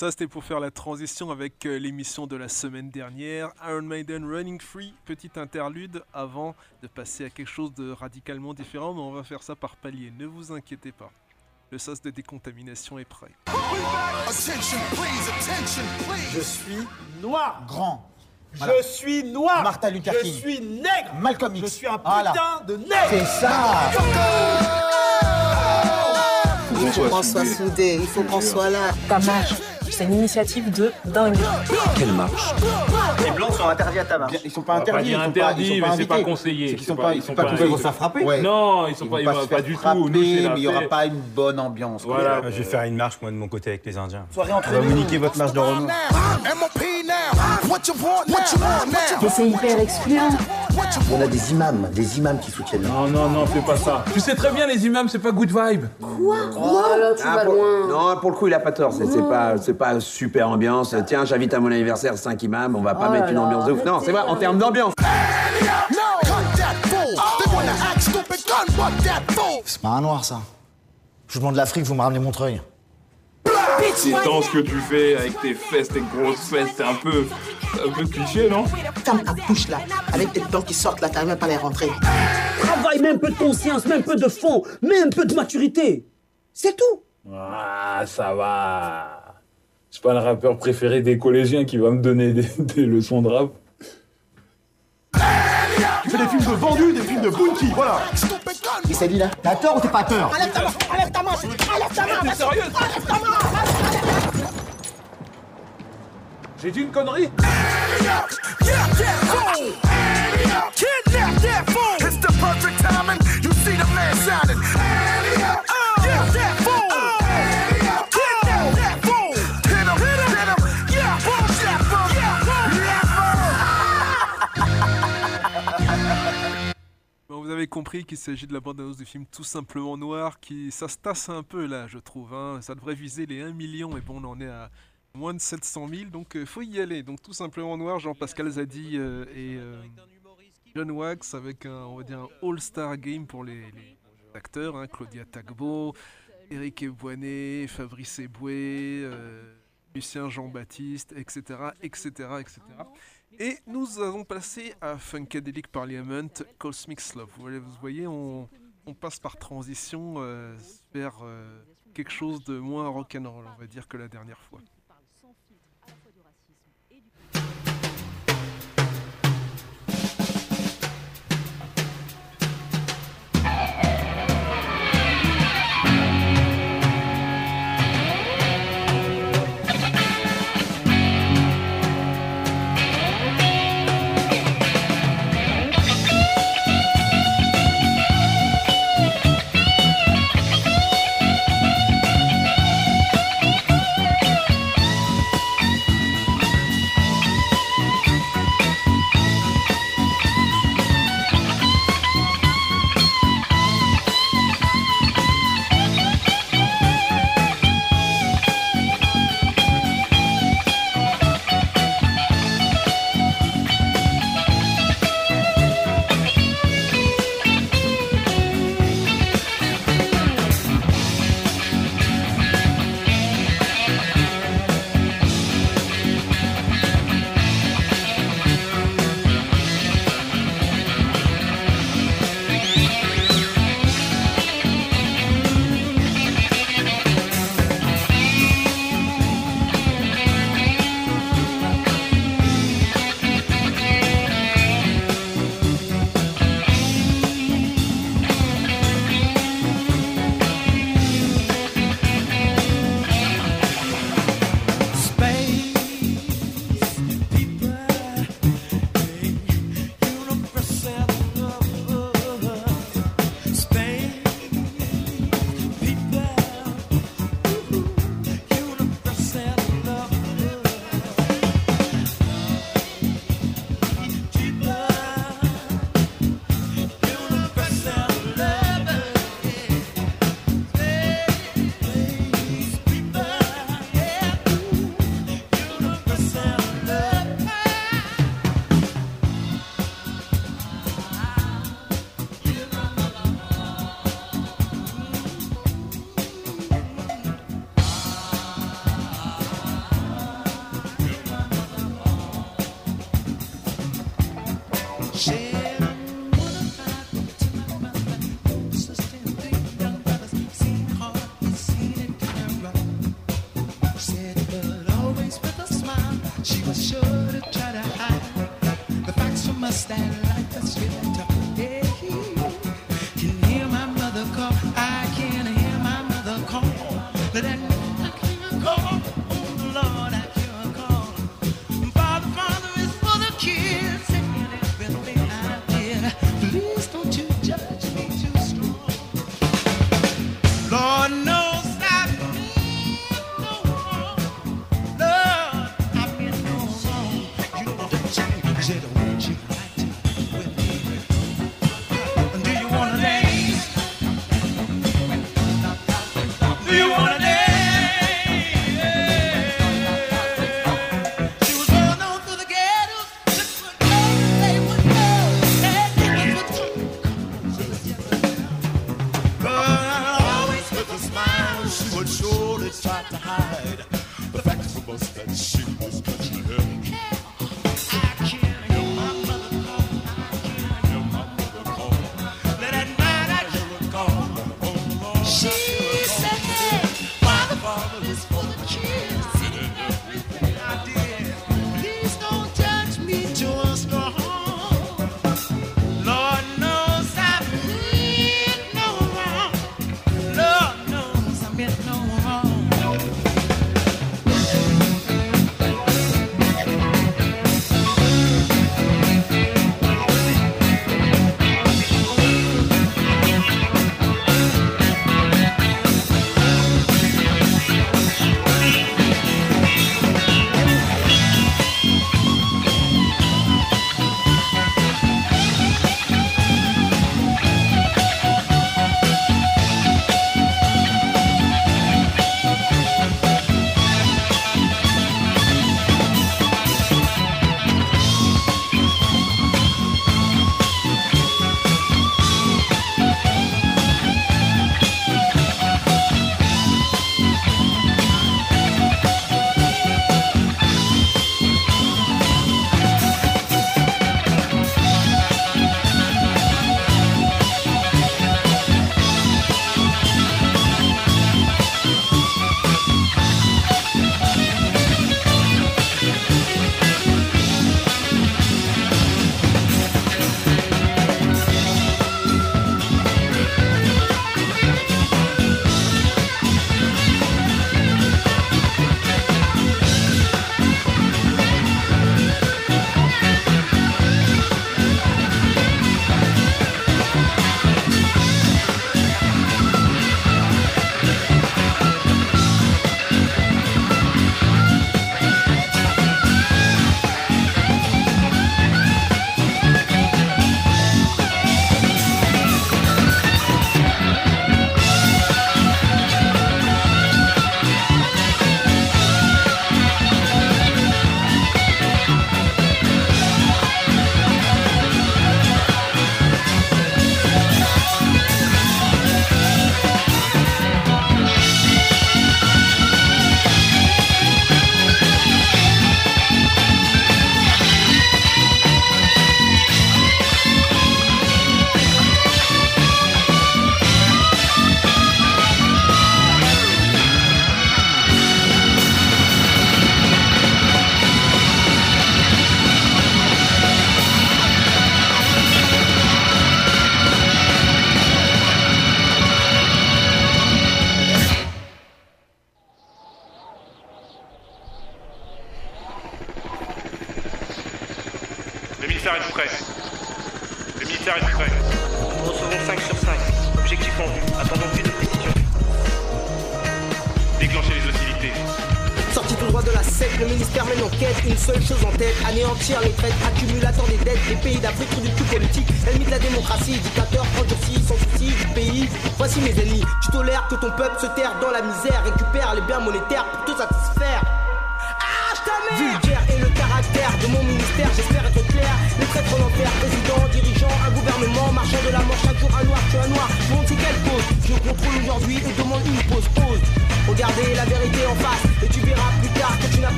ça c'était pour faire la transition avec l'émission de la semaine dernière, Iron Maiden Running Free, petite interlude avant de passer à quelque chose de radicalement différent, mais on va faire ça par palier, ne vous inquiétez pas. Le sas de décontamination est prêt. Je suis noir. Grand. Voilà. Je suis noir. Martha Luther King. Je suis nègre. Malcolm X. Je suis un putain de nègre. C'est ça. Il faut qu'on soit soudés. Il faut qu'on soit là. Ta marche, c'est une initiative de dingue. Quelle marche? Les blancs sont interdits à ta marche. Ils sont pas interdits. Ils sont mais c'est pas conseillé. Ils sont pas. Ils sont pas. Ils vont se faire frapper. Ouais. Non, ils sont pas. Ils vont pas du tout. Mais il y aura pas une bonne ambiance. Voilà. Je vais faire une marche moi de mon côté avec les Indiens. Soirée entre nous. Communiquez votre marche de renom. Mais c'est hyper excluant. On a des imams qui soutiennent. Non, non, non, fais pas ça. Tu sais très bien, les imams, c'est pas good vibe. Quoi? Oh là, tu vas loin. Non, pour le coup, il a pas tort. C'est pas super ambiance. Tiens, j'invite à mon anniversaire 5 imams, on va pas mettre une ambiance de ouf. Non, c'est vrai, en termes d'ambiance. C'est pas un noir, ça. Je vous demande l'Afrique, vous me ramenez Montreuil. Ces danses que tu fais avec tes fesses, tes grosses fesses, c'est un peu cliché, non? Ferme ta bouche là, avec tes dents qui sortent là, t'arrives même pas à les rentrer. Travaille, même un peu de conscience, même un peu de fond, même un peu de maturité. C'est tout. Ah, ça va. C'est pas le rappeur préféré des collégiens qui va me donner des leçons de rap. Tu fais des films de vendus, des films de bounty, voilà. Il s'est dit là, t'as tort ou t'es pas tort? Enlève ta main, enlève ta main, enlève ta main, enlève ta main, enlève ta main. J'ai dit une connerie? Vous avez compris qu'il s'agit de la bande-annonce du film Tout simplement noir, qui ça se tasse un peu là, je trouve. Hein. Ça devrait viser les 1 million, et bon, on en est à moins de 700 000, donc faut y aller. Donc Tout simplement noir, Jean-Pascal Zadi et John Wax, avec un, on va dire, un all-star game pour les acteurs, hein, Claudia Tagbo, Eric Ebouaney, Fabrice Eboué, Lucien Jean-Baptiste, etc., etc., etc. Et nous allons passer à Funkadelic Parliament, Cosmic Slope. Vous voyez, on passe par transition vers quelque chose de moins rock'n'roll, on va dire, que la dernière fois.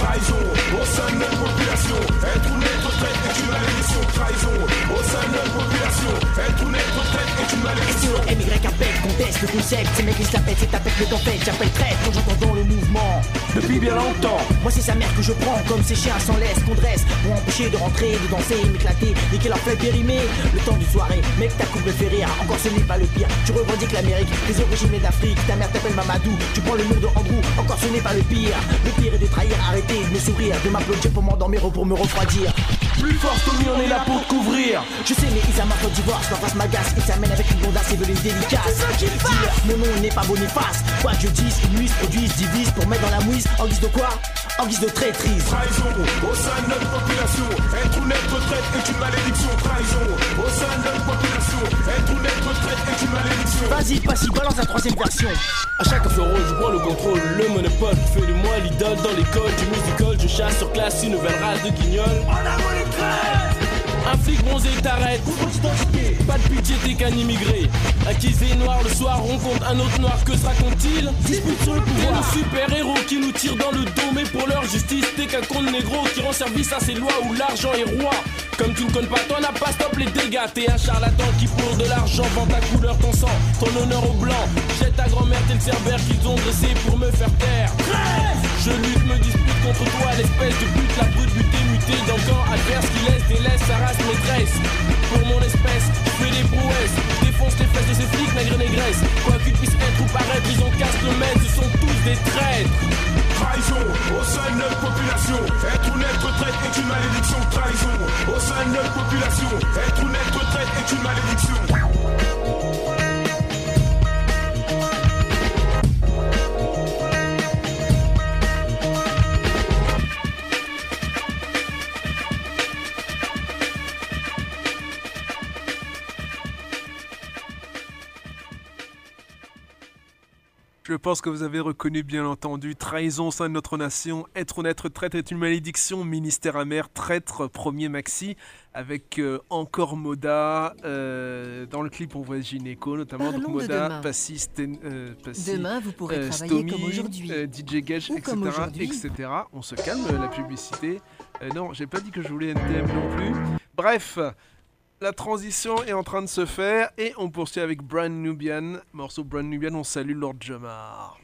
Trahir trahison au sein de notre population. Être ou naître traite est une malédiction. Trahison au sein de notre population. Être ou naître traite est une malédiction. MY appelle, conteste le concept. Ces mecs qui se la pètent, c'est ta pète le tempête. J'appelle traite quand j'entends dans le mouvement. Depuis bien longtemps, moi c'est sa mère que je prends. Comme ces chiens sans laisse qu'on dresse pour empêcher de rentrer, de danser, m'éclater et qu'elle a fait périmer le temps d'une soirée. Mec, ta coupe préférée, encore ce n'est pas le pire. Tu revendiques l'Amérique, tes origines d'Afrique. Ta mère t'appelle Mamadou, tu prends le nom de Andrew. Encore ce n'est pas le pire. Le pire est de trahir, arrêtez de me sourire, de m'applaudir pour m'endormir ou pour me refroidir. Plus force, Tommy, on est là pour te couvrir. Je sais, mais ils amarrent au divorce, leur face m'agace. Ils s'amènent avec une gondasse et veulent les délicaces. C'est ça qu'ils fassent. Mon nom n'est pas Boniface. Quoi que je dise, ils nuisent, produisent, divisent pour mettre dans la mouise. En guise de quoi? En guise de traîtrise. Trahison au sein de notre population. Être ou naître traite est une malédiction. Trahison au sein de notre population. Être ou naître traite est une malédiction. Vas-y, passe-y, balance la troisième version. A chaque euro, je prends le contrôle, le monopole. Fais de moi l'idole dans l'école du musical. Je chasse sur classe une nouvelle race de guignols. On a volé un flic bronzé t'arrête. Pas de budget, t'es qu'un immigré. Acquisé noir le soir, rencontre un autre noir. Que se raconte-t-il? Dispute sur le pouvoir. Nos super-héros qui nous tirent dans le dos. Mais pour leur justice, t'es qu'un con de négro qui rend service à ses lois où l'argent est roi. Comme tu ne connais pas, t'en as pas, stop les dégâts. T'es un charlatan qui pour de l'argent vend ta couleur, ton sang, ton honneur au blanc. Jette ta grand-mère, t'es le cerbère qu'ils ont dressé pour me faire taire. Je lutte, me dispute contre toi, l'espèce de pute, la brute butée, mutée d'un camp adverse qui laisse, délaisse sa race maîtresse. Pour mon espèce, je fais des prouesses, je défonce les fesses de ces flics, nègres et négresses. Quoi qu'ils puissent être ou paraître, ils en cassent le maître, ce sont tous des traîtres. Trahison au sein de notre population. Être ou naître traite est une malédiction. Trahison au sein de notre population. Être ou naître traite est une malédiction. Je pense que vous avez reconnu, bien entendu, trahison au sein de notre nation, être ou naître traître est une malédiction, ministère amer, traître, premier maxi, avec encore Moda, dans le clip on voit Gynéco notamment, donc Moda, Passy, demain vous pourrez travailler Stomy, comme aujourd'hui, DJ Gage, etc. On se calme, la publicité, non, j'ai pas dit que je voulais NTM non plus, bref... La transition est en train de se faire et on poursuit avec Brand Nubian. Morceau Brand Nubian, on salue Lord Jamar.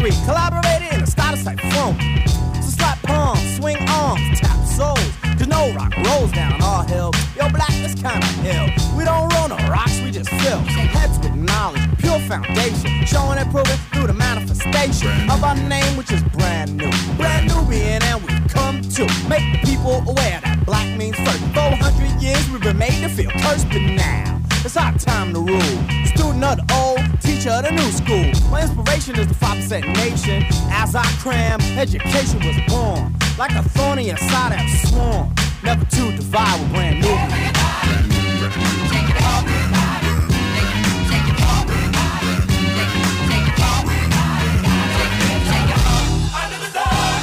Three, collaborated in a Scottish typhoon. So slap palms, swing arms, tap souls. Cause no rock rolls down our hill. Yo, black, this kind of hill. We don't roll no rocks, we just fill. Heads with knowledge, pure foundation. Showing and proving through the manifestation of our name, which is brand new. Brand Nubian, and we come to make the people aware that black means first. 400 years we've been made to feel cursed, but now it's our time to rule. Student of the old, teacher of the new school. My inspiration is the 5% nation. As I cram, education was born. Like a thorny inside that swarm. Never to divide with brand new. Take it all. Take it all. Take it all. Take it all. Under the sun.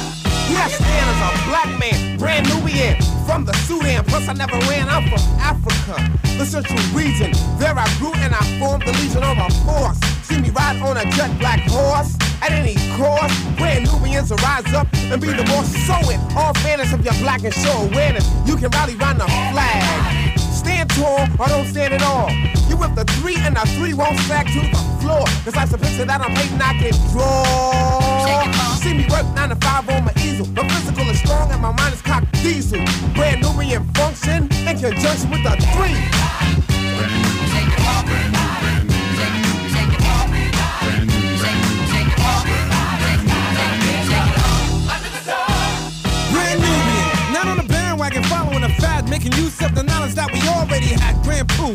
Yes, man, as a black man, brand new we in. From the Sudan, plus I never ran, I'm from Africa, the central region. There I grew and I formed the legion of my force. See me ride on a jet black horse at any course. Brand Nubians will rise up and be the boss. Sowing all fairness of your black and show awareness. You can rally round the flag. Stand tall or don't stand at all. You with the three and the three won't sag to the floor. This life's a picture that I'm painting, I can draw. See me work 9 to 5 on my easel. My physical is strong and my mind is cocked diesel. Brand new function in conjunction with the three. Brand new, take it all. Brand new, brand new, brand new, take it all. Brand new, brand new, take it all. Under the sun. Brand new, not on the bandwagon, following the fad, making use of the knowledge that we already had. Grand Poo.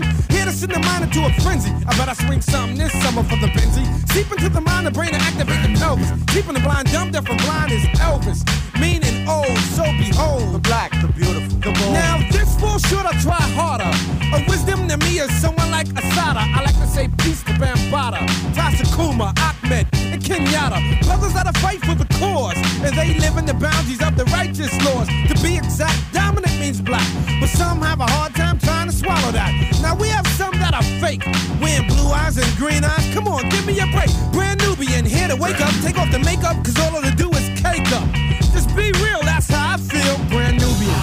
In the mind into a frenzy. I bet I swing something this summer for the Benzie. Seep into the mind, the brain to activate the pelvis. Keeping the blind dumb, deaf and blind is Elvis. Meaning old, so behold. The black, the beautiful, the bold. Now this fool should have tried harder. A wisdom to me is someone like Asada. I like to say peace to Bambada, Tasakuma, Ahmed, and Kenyatta. Brothers that fight for the cause, and they live in the boundaries of the righteous laws. To be exact, dominant means black, but some have a hard time trying to swallow that. Now we have some that are fake, wearing blue eyes and green eyes. Come on, give me a break. Brand Nubian here to wake up, take off the makeup, cause all of the do is cake up. Just be real, that's how I feel, Brand Nubian.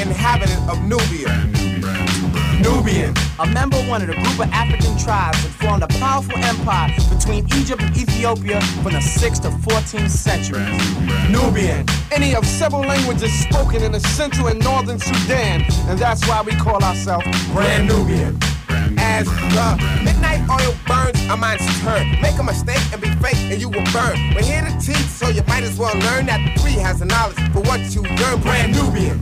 Inhabitant of Nubia. Nubian. A member of one of the group of African tribes that formed a powerful empire between Egypt and Ethiopia from the 6th to 14th centuries. Nubian. Any of several languages spoken in the central and northern Sudan, and that's why we call ourselves Brand Nubian. As the midnight oil burns, a mind's turn. Make a mistake and be fake and you will burn. We're here to teach, so you might as well learn that the tree has the knowledge for what you learn. Brand Nubian.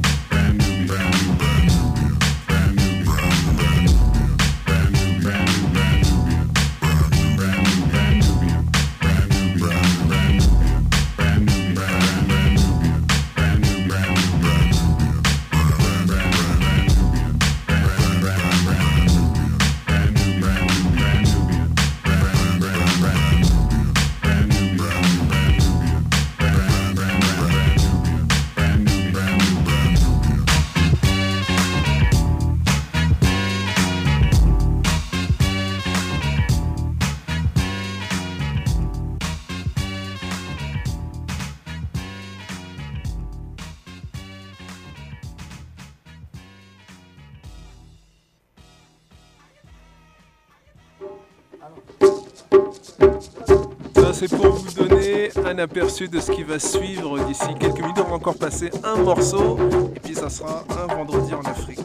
C'est pour vous donner un aperçu de ce qui va suivre d'ici quelques minutes. On va encore passer un morceau et puis ça sera un vendredi en Afrique.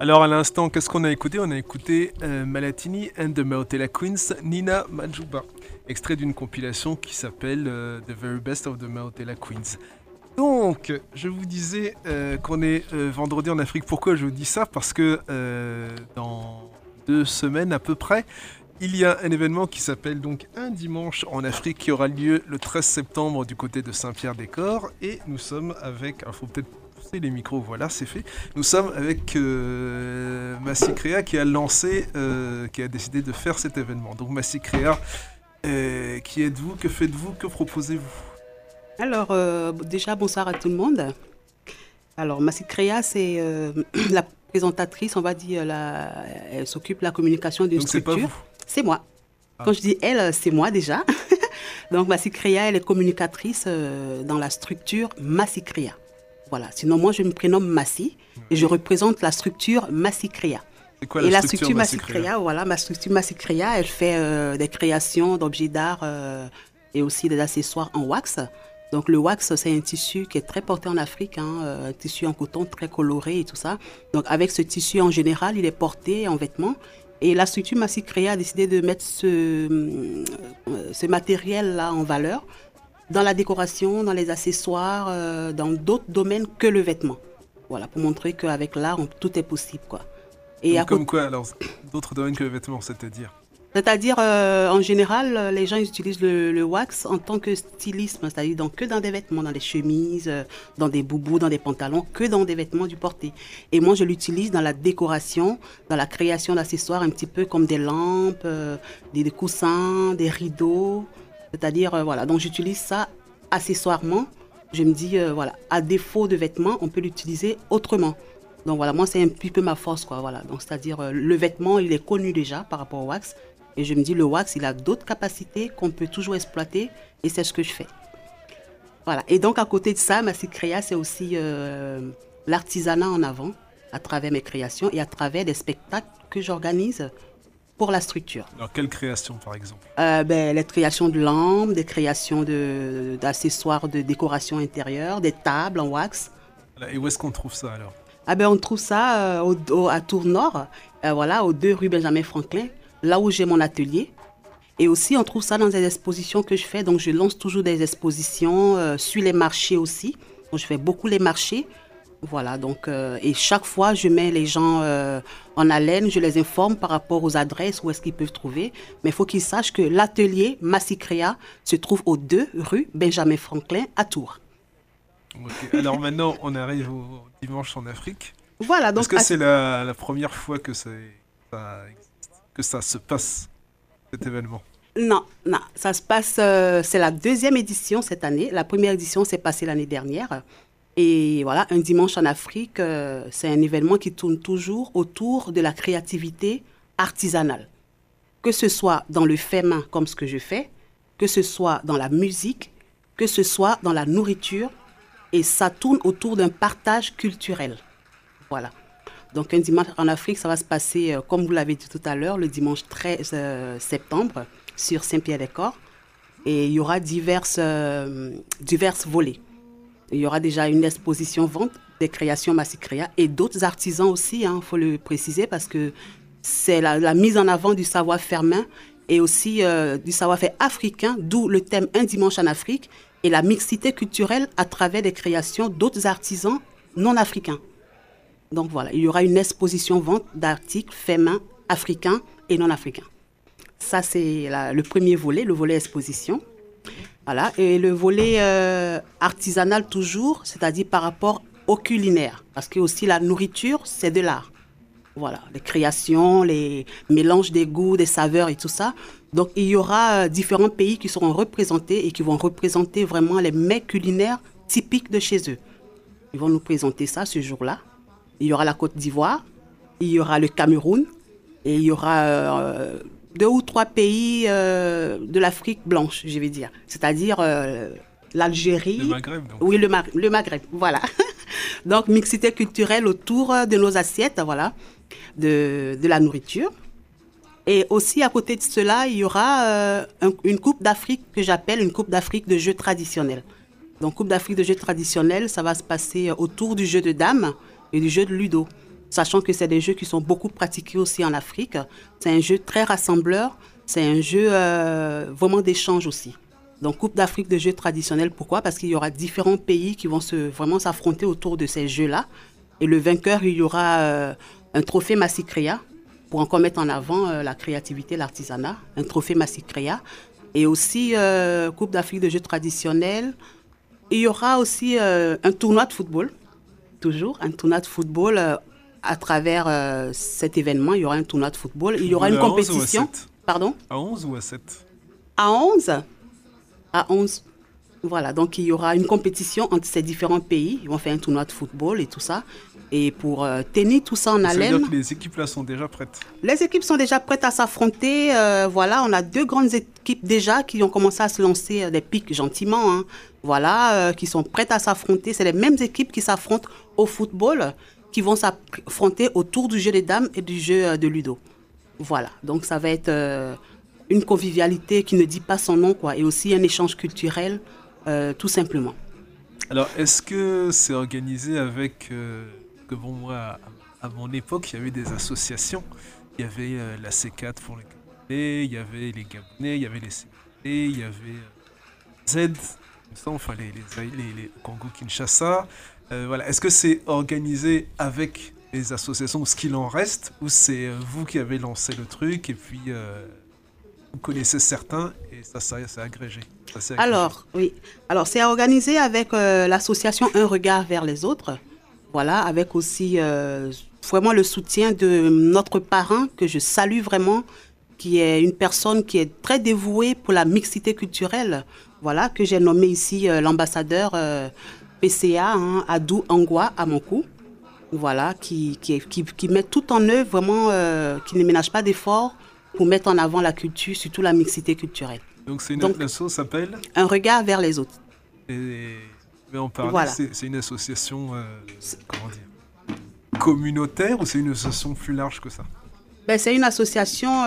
Alors à l'instant, qu'est-ce qu'on a écouté? On a écouté Malatini and the Mahotella Queens, Nina Majuba, extrait d'une compilation qui s'appelle The Very Best of the Mahotella Queens. Donc, je vous disais qu'on est vendredi en Afrique. Pourquoi je vous dis ça? Parce que dans 2 semaines à peu près, il y a un événement qui s'appelle donc Un dimanche en Afrique qui aura lieu le 13 septembre du côté de Saint-Pierre-des-Corps. Et nous sommes avec... Alors, faut peut-être pousser les micros, voilà, c'est fait. Nous sommes avec Massicréa qui a lancé, qui a décidé de faire cet événement. Donc Massicréa, qui êtes-vous? Que faites-vous? Que proposez-vous? Alors, déjà, bonsoir à tout le monde. Alors, Massicréa, c'est la présentatrice, on va dire, elle s'occupe de la communication d'une structure. Donc, c'est pas vous? C'est moi. Ah. Quand je dis elle, c'est moi déjà. Donc, Massicréa, elle est communicatrice dans la structure Massicréa. Voilà. Sinon, moi, je me prénomme Massi et je représente la structure Massicréa. C'est quoi la structure Massicréa? Voilà, ma structure Massicréa, elle fait des créations d'objets d'art et aussi des accessoires en wax. Donc le wax, c'est un tissu qui est très porté en Afrique, un tissu en coton très coloré et tout ça. Donc avec ce tissu en général, il est porté en vêtements. Et la structure Massicréa a décidé de mettre ce matériel-là en valeur dans la décoration, dans les accessoires, dans d'autres domaines que le vêtement. Voilà, pour montrer qu'avec l'art, tout est possible, quoi. Et donc, comme quoi, alors, d'autres domaines que le vêtement, c'est-à-dire? C'est-à-dire, en général, les gens utilisent le wax en tant que stylisme, c'est-à-dire que dans des vêtements, dans des chemises, dans des boubous, dans des pantalons, que dans des vêtements du porté. Et moi, je l'utilise dans la décoration, dans la création d'accessoires, un petit peu comme des lampes, des coussins, des rideaux. C'est-à-dire, voilà, donc j'utilise ça accessoirement. Je me dis, voilà, à défaut de vêtements, on peut l'utiliser autrement. Donc voilà, moi, c'est un petit peu ma force, quoi, voilà. Donc, c'est-à-dire, le vêtement, il est connu déjà par rapport au wax. Et je me dis, le wax, il a d'autres capacités qu'on peut toujours exploiter. Et c'est ce que je fais. Voilà. Et donc, à côté de ça, Massicréa, c'est aussi l'artisanat en avant, à travers mes créations et à travers des spectacles que j'organise pour la structure. Alors, quelles créations, par exemple? Les créations de lampes, des créations d'accessoires de décoration intérieure, des tables en wax. Et où est-ce qu'on trouve ça, alors? Ah ben, on trouve ça à Tours-Nord, voilà, aux 2 rue Benjamin Franklin, là où j'ai mon atelier. Et aussi, on trouve ça dans des expositions que je fais. Donc, je lance toujours des expositions sur les marchés aussi. Donc, je fais beaucoup les marchés. Voilà, donc, et chaque fois, je mets les gens en haleine. Je les informe par rapport aux adresses, où est-ce qu'ils peuvent trouver. Mais il faut qu'ils sachent que l'atelier Massicréa se trouve aux 2 rue Benjamin Franklin à Tours. Okay. Alors, maintenant, on arrive au dimanche en Afrique. Voilà, donc... Est-ce que c'est la première fois que ça existe? Que ça se passe, cet événement? Non, ça se passe, c'est la 2e édition cette année. La première édition s'est passée l'année dernière. Et voilà, un dimanche en Afrique, c'est un événement qui tourne toujours autour de la créativité artisanale. Que ce soit dans le fait main, comme ce que je fais, que ce soit dans la musique, que ce soit dans la nourriture, et ça tourne autour d'un partage culturel. Voilà. Donc, un dimanche en Afrique, ça va se passer, comme vous l'avez dit tout à l'heure, le dimanche 13 septembre, sur Saint-Pierre-des-Corps. Et il y aura divers volets. Il y aura déjà une exposition-vente des créations Massicréa et d'autres artisans aussi, il faut le préciser, parce que c'est la mise en avant du savoir-faire main et aussi du savoir-faire africain, d'où le thème « Un dimanche en Afrique » et la mixité culturelle à travers des créations d'autres artisans non africains. Donc voilà, il y aura une exposition-vente d'articles faits main africains et non-africains. Ça, c'est le premier volet, le volet exposition. Voilà, et le volet artisanal toujours, c'est-à-dire par rapport au culinaire. Parce que aussi la nourriture, c'est de l'art. Voilà, les créations, les mélanges des goûts, des saveurs et tout ça. Donc il y aura différents pays qui seront représentés et qui vont représenter vraiment les mets culinaires typiques de chez eux. Ils vont nous présenter ça ce jour-là. Il y aura la Côte d'Ivoire, il y aura le Cameroun, et il y aura 2 ou 3 pays de l'Afrique blanche, je vais dire. C'est-à-dire l'Algérie... Le Maghreb, donc. Oui, le Maghreb, voilà. Donc, mixité culturelle autour de nos assiettes, voilà, de la nourriture. Et aussi, à côté de cela, il y aura une Coupe d'Afrique que j'appelle une Coupe d'Afrique de jeux traditionnels. Donc, Coupe d'Afrique de jeux traditionnels, ça va se passer autour du jeu de dames et du jeu de ludo. sachant que c'est des jeux qui sont beaucoup pratiqués aussi en Afrique. C'est un jeu très rassembleur, c'est un jeu vraiment d'échange aussi. Donc Coupe d'Afrique de jeux traditionnels, pourquoi? Parce qu'il y aura différents pays qui vont vraiment s'affronter autour de ces jeux-là. Et le vainqueur, il y aura un trophée Massicréa, pour encore mettre en avant la créativité, l'artisanat, un trophée Massicréa. Et aussi Coupe d'Afrique de jeux traditionnels. Il y aura aussi un tournoi de football, toujours, un tournoi de football. À travers cet événement, il y aura un tournoi de football. Il y aura une compétition. 11 ou à 7? Pardon? À 11 ou à 7? À 11? À 11. Voilà, donc il y aura une compétition entre ces différents pays. Ils vont faire un tournoi de football et tout ça. Et pour tenir tout ça en haleine... Ça veut dire que les équipes là sont déjà prêtes? Les équipes sont déjà prêtes à s'affronter. Voilà, on a deux grandes équipes déjà qui ont commencé à se lancer des pics gentiment. Hein. Voilà, qui sont prêtes à s'affronter. C'est les mêmes équipes qui s'affrontent au football, qui vont s'affronter autour du jeu des dames et du jeu de Ludo. Voilà, donc ça va être une convivialité qui ne dit pas son nom, quoi, et aussi un échange culturel, tout simplement. Alors, est-ce que c'est organisé avec... que bon, moi, à mon époque, il y avait des associations. Il y avait la C4 pour les Gabonais, il y avait les Gabonais, il y avait les C4, il y avait Z, enfin les Congo-Kinshasa... voilà. Est-ce que c'est organisé avec les associations, ce qu'il en reste, ou c'est vous qui avez lancé le truc et puis vous connaissez certains et ça c'est agrégé? Alors, oui. Alors, c'est organisé avec l'association Un regard vers les autres. Voilà, avec aussi vraiment le soutien de notre parrain que je salue vraiment, qui est une personne qui est très dévouée pour la mixité culturelle. Voilà, que j'ai nommé ici l'ambassadeur... PCA, hein, Adou Angoua à mon coup, voilà, qui met tout en œuvre, vraiment, qui ne ménage pas d'efforts pour mettre en avant la culture, surtout la mixité culturelle. Donc, c'est une association, s'appelle Un regard vers les autres. Mais on parle, voilà. C'est une association, comment dire, communautaire, ou c'est une association plus large que ça? Ben, c'est une association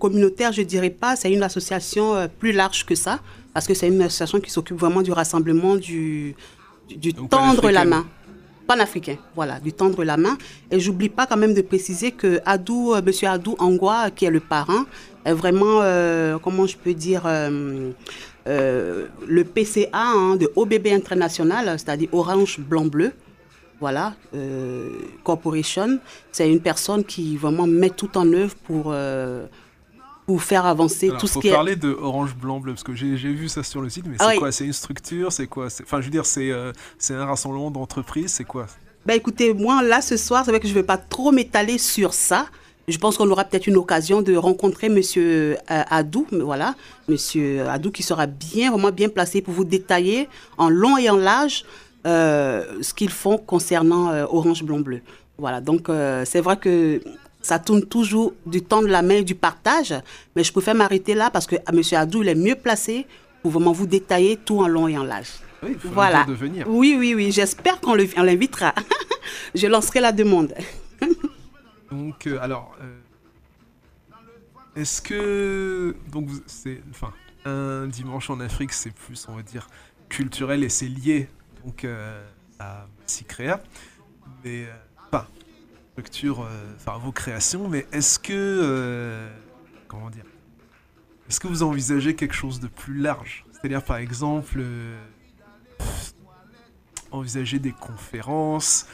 communautaire, je ne dirais pas, c'est une association plus large que ça. Parce que c'est une association qui s'occupe vraiment du rassemblement, du tendre la main. Panafricain, voilà, du tendre la main. Et j'oublie pas quand même de préciser que monsieur Adou Angoua, qui est le parrain, est vraiment, comment je peux dire, le PCA hein, de OBB International, c'est-à-dire Orange Blanc Bleu, voilà, Corporation. C'est une personne qui vraiment met tout en œuvre pour faire avancer tout ce qui est... Il faut parler de Orange Blanc Bleu, parce que j'ai vu ça sur le site, mais c'est quoi? C'est une structure? C'est quoi? Enfin, je veux dire, c'est un rassemblement d'entreprises, c'est quoi? Ben écoutez, moi, là, ce soir, c'est vrai que je ne vais pas trop m'étaler sur ça. Je pense qu'on aura peut-être une occasion de rencontrer monsieur Adou, voilà, monsieur Adou qui sera vraiment bien placé pour vous détailler en long et en large ce qu'ils font concernant Orange Blanc Bleu. Voilà, donc c'est vrai que... Ça tourne toujours du temps de la main et du partage. Mais je préfère m'arrêter là parce que M. Adou, il est mieux placé pour vraiment vous détailler tout en long et en large. Oui, il faut voilà. De venir. Oui. J'espère qu'on l'invitera. Je lancerai la demande. Donc, est-ce que... Donc, c'est... Enfin, un dimanche en Afrique, c'est plus, on va dire, culturel et c'est lié, donc, à Massicréa. Mais pas... structure, enfin vos créations, mais est-ce que, comment dire, est-ce que vous envisagez quelque chose de plus large? C'est-à-dire, par exemple, envisager des conférences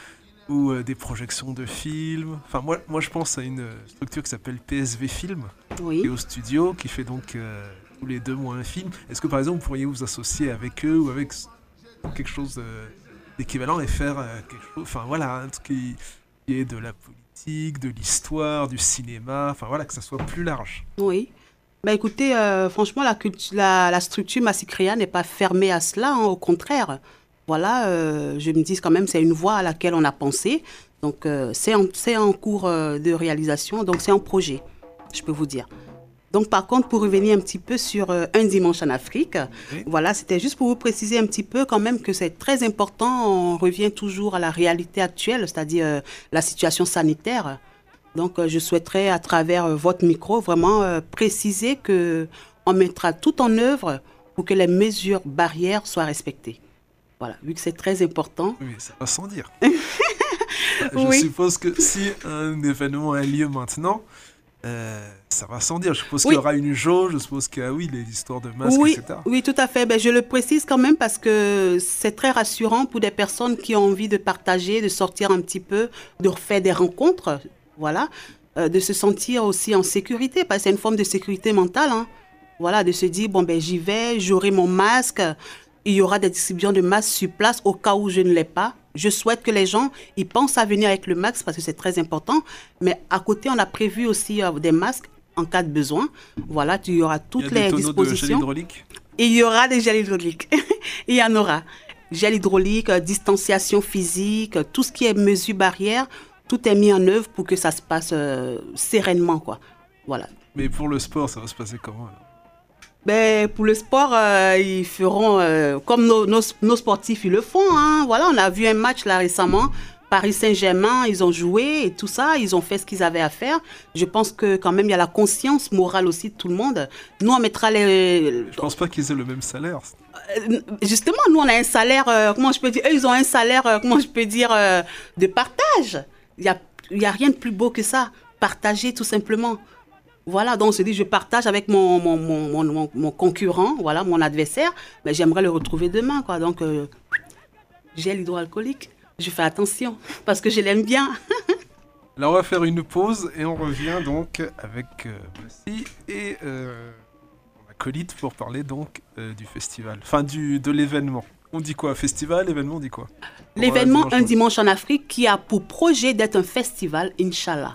ou des projections de films. Enfin, moi, je pense à une structure qui s'appelle PSV Film, oui. Qui est au studio, qui fait donc tous les 2 mois un film. Est-ce que, par exemple, vous pourriez vous associer avec eux ou avec quelque chose d'équivalent et faire quelque chose, enfin voilà, un truc qui... de la politique, de l'histoire, du cinéma, enfin voilà, que ça soit plus large. Oui. Bah écoutez, franchement, la structure Massicréa n'est pas fermée à cela, hein, au contraire. Voilà, je me dis quand même, c'est une voie à laquelle on a pensé. Donc, c'est en cours de réalisation, donc c'est en projet, je peux vous dire. Donc, par contre, pour revenir un petit peu sur Un dimanche en Afrique, oui. Voilà, c'était juste pour vous préciser un petit peu quand même que c'est très important. On revient toujours à la réalité actuelle, c'est-à-dire la situation sanitaire. Donc, je souhaiterais, à travers votre micro, vraiment préciser qu'on mettra tout en œuvre pour que les mesures barrières soient respectées. Voilà, vu que c'est très important. Oui, ça va sans dire. Je suppose que si un événement a lieu maintenant, ça va sans dire. Je suppose qu'il y aura une jauge, je suppose qu'il y a les histoires de masques, etc. Oui, tout à fait. Ben, je le précise quand même parce que c'est très rassurant pour des personnes qui ont envie de partager, de sortir un petit peu, de refaire des rencontres, voilà, de se sentir aussi en sécurité, parce que c'est une forme de sécurité mentale, hein. Voilà, de se dire, bon, ben, j'y vais, j'aurai mon masque, il y aura des distributions de masques sur place au cas où je ne l'ai pas. Je souhaite que les gens, ils pensent à venir avec le masque parce que c'est très important. Mais à côté, on a prévu aussi des masques en cas de besoin. Voilà, il y aura toutes les dispositions. Il y aura des gels hydrauliques. Il y en aura. Gel hydraulique, distanciation physique, tout ce qui est mesures barrières, tout est mis en œuvre pour que ça se passe sereinement, quoi. Voilà. Mais pour le sport, ça va se passer comment alors? Ben, pour le sport, ils feront comme nos sportifs, ils le font. Hein. Voilà, on a vu un match là récemment, Paris Saint-Germain, ils ont joué et tout ça, ils ont fait ce qu'ils avaient à faire. Je pense que quand même, il y a la conscience morale aussi de tout le monde. Nous, on mettra les... Je pense pas qu'ils aient le même salaire. Justement, nous, on a un salaire, comment je peux dire, eux, ils ont un salaire, comment je peux dire, de partage. Il y a rien de plus beau que ça, partager tout simplement. Voilà, donc on se dit, je partage avec mon concurrent, voilà, mon adversaire, mais j'aimerais le retrouver demain, quoi. Donc, gel hydroalcoolique, je fais attention, parce que je l'aime bien. Là, on va faire une pause et on revient donc avec Massy et mon acolyte pour parler donc du festival, enfin de l'événement. On dit quoi? Festival, événement, on dit quoi? L'événement Un Dimanche en Afrique qui a pour projet d'être un festival, Inch'Allah.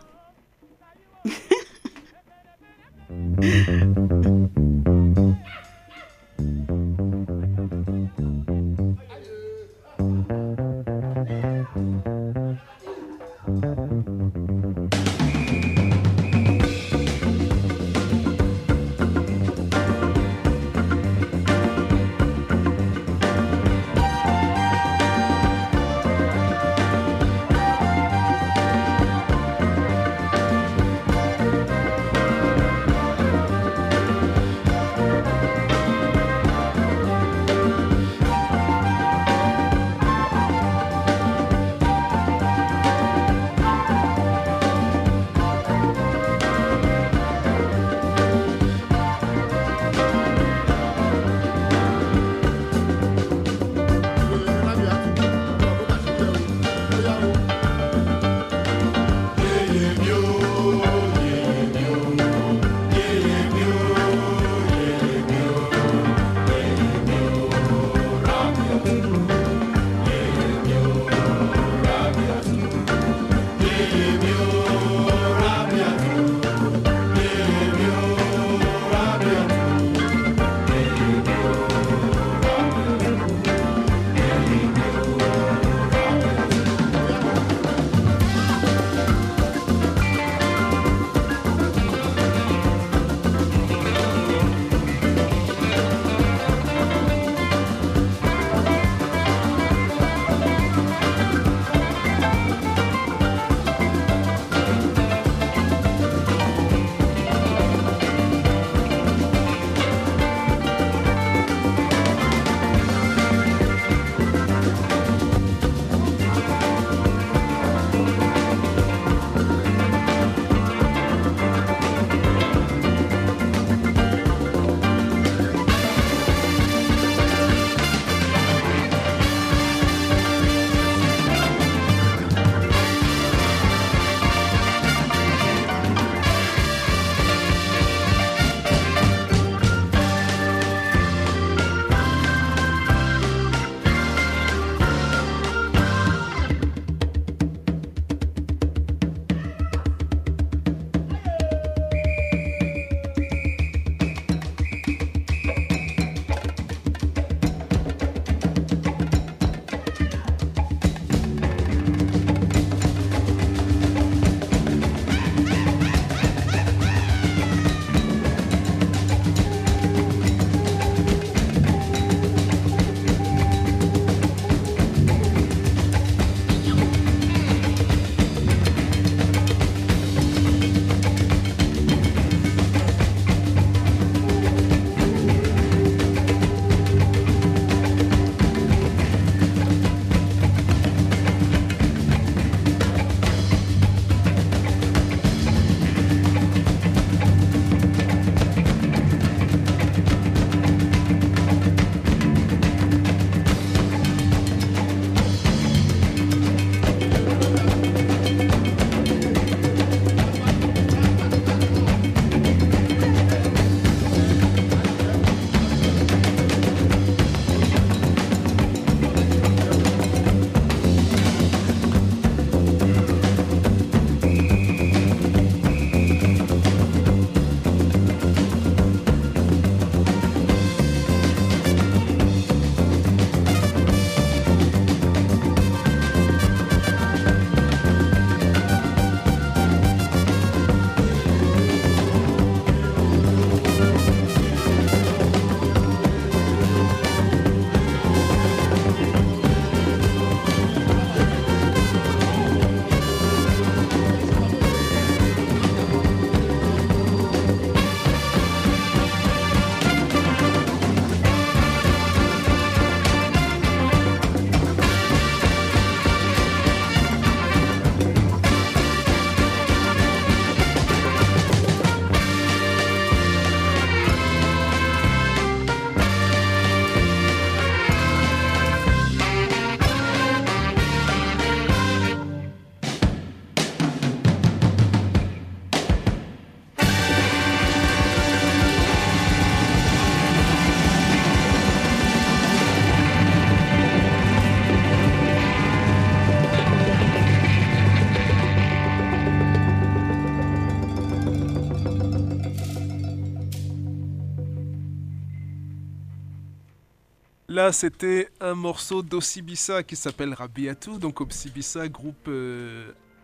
là c'était un morceau d'Osibisa qui s'appelle Rabiatu. Donc Osibisa, groupe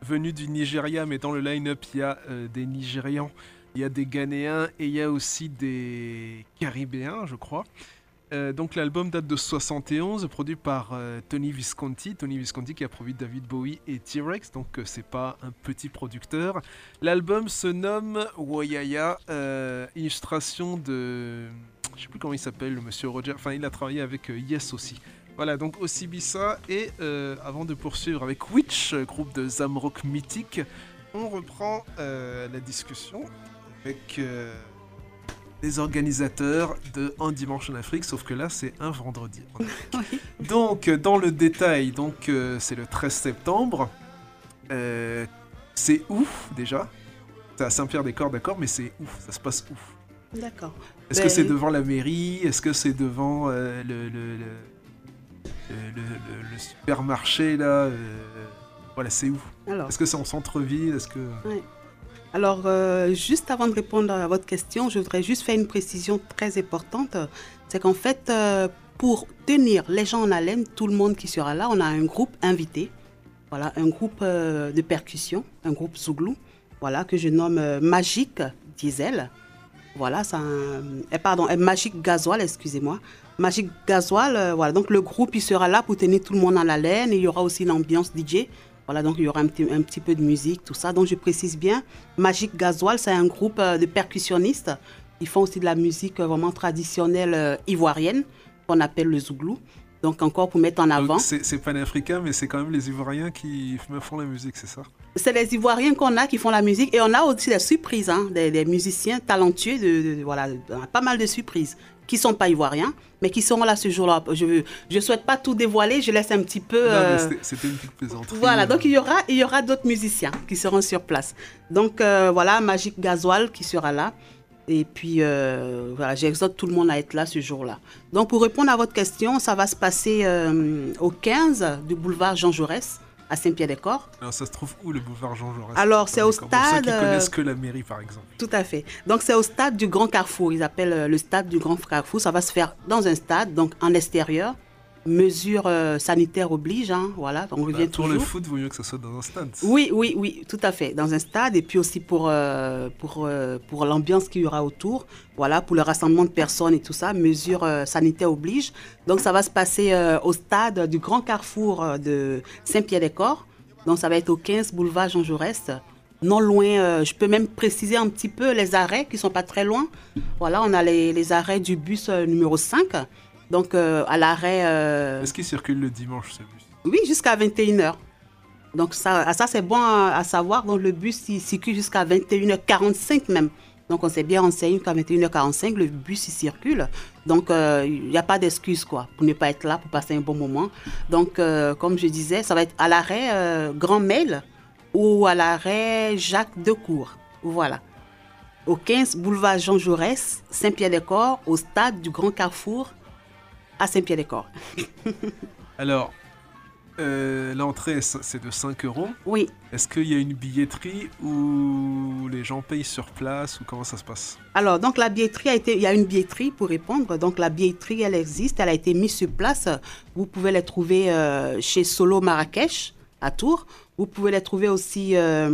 venu du Nigeria, mais dans le line-up il y a des Nigérians, il y a des Ghanéens et il y a aussi des Caribéens je crois. Donc l'album date de 71, produit par Tony Visconti. Tony Visconti qui a produit David Bowie et T-Rex, donc c'est pas un petit producteur. L'album se nomme Woyaya, illustration de... Je sais plus comment il s'appelle, le monsieur Roger. Enfin, il a travaillé avec Yes aussi. Voilà, donc Osibisa. Et avant de poursuivre avec Witch, groupe de Zamrock mythique, on reprend la discussion avec... les organisateurs de Un Dimanche en Afrique, sauf que là c'est un vendredi. Oui. Donc dans le détail, donc c'est le 13 septembre. C'est où déjà? C'est à Saint-Pierre-des-Corps, d'accord, mais c'est où? Ça se passe où? D'accord. Est-ce que c'est devant la mairie? Est-ce que c'est devant le supermarché là? Voilà, c'est où? Est-ce que c'est en centre-ville? Est-ce que... Oui. Alors, juste avant de répondre à votre question, je voudrais juste faire une précision très importante. C'est qu'en fait, pour tenir les gens en haleine, tout le monde qui sera là, on a un groupe invité. Voilà, un groupe de percussion, un groupe Zouglou, voilà, que je nomme Magic Diesel. Voilà, c'est Magic Gasoil, excusez-moi. Magic Gasoil, voilà. Donc, le groupe, il sera là pour tenir tout le monde en haleine. Il y aura aussi une ambiance DJ. Voilà, donc il y aura un petit peu de musique, tout ça. Donc je précise bien, Magic Gasoil, c'est un groupe de percussionnistes. Ils font aussi de la musique vraiment traditionnelle ivoirienne, qu'on appelle le Zouglou. Donc encore pour mettre en avant. C'est panafricain, mais c'est quand même les Ivoiriens qui font la musique, c'est ça? C'est les Ivoiriens qu'on a qui font la musique. Et on a aussi des surprises, hein, des musiciens talentueux, voilà, pas mal de surprises, qui ne sont pas Ivoiriens, mais qui seront là ce jour-là. Je ne souhaite pas tout dévoiler, je laisse un petit peu... C'était une petite plaisanterie. Voilà, donc il y aura d'autres musiciens qui seront sur place. Donc voilà, Magic Gasoil qui sera là. Et puis, voilà, j'exhorte tout le monde à être là ce jour-là. Donc, pour répondre à votre question, ça va se passer au 15 du boulevard Jean Jaurès, à Saint-Pierre-des-Corps. Alors, ça se trouve où, le boulevard Jean Jaurès? Alors, c'est au stade... Pour ceux qui connaissent que la mairie, par exemple. Tout à fait. Donc, c'est au stade du Grand Carrefour. Ils appellent le stade du Grand Carrefour. Ça va se faire dans un stade, donc en extérieur. Mesures sanitaires obligent, hein, voilà, on revient toujours. Pour le foot, il vaut mieux que ce soit dans un stade. Oui, oui, oui, tout à fait, dans un stade, et puis aussi pour l'ambiance qu'il y aura autour, voilà, pour le rassemblement de personnes et tout ça, mesures sanitaires obligent. Donc ça va se passer au stade du Grand Carrefour de Saint-Pierre-des-Corps, donc ça va être au 15 boulevard Jean Jaurès. Non loin, je peux même préciser un petit peu les arrêts qui ne sont pas très loin. Voilà, on a les arrêts du bus numéro 5. Donc, à l'arrêt... Est-ce qu'il circule le dimanche, ce bus? Oui, jusqu'à 21h. Donc, ça c'est bon à savoir. Donc, le bus, il circule jusqu'à 21h45 même. Donc, on s'est bien renseigné qu'à 21h45, le bus, il circule. Donc, il n'y a pas d'excuse, quoi, pour ne pas être là, pour passer un bon moment. Donc, comme je disais, ça va être à l'arrêt Grand Mail ou à l'arrêt Jacques Decourt. Voilà. Au 15 boulevard Jean Jaurès, Saint-Pierre-des-Corps, au stade du Grand Carrefour, à Saint-Pierre-des-Corps. Alors, l'entrée, c'est de 5 €. Oui. Est-ce qu'il y a une billetterie où les gens payent sur place ou comment ça se passe? Alors, donc la billetterie il y a une billetterie pour répondre. Donc la billetterie, elle existe, elle a été mise sur place. Vous pouvez la trouver chez Solo Marrakech à Tours. Vous pouvez la trouver aussi à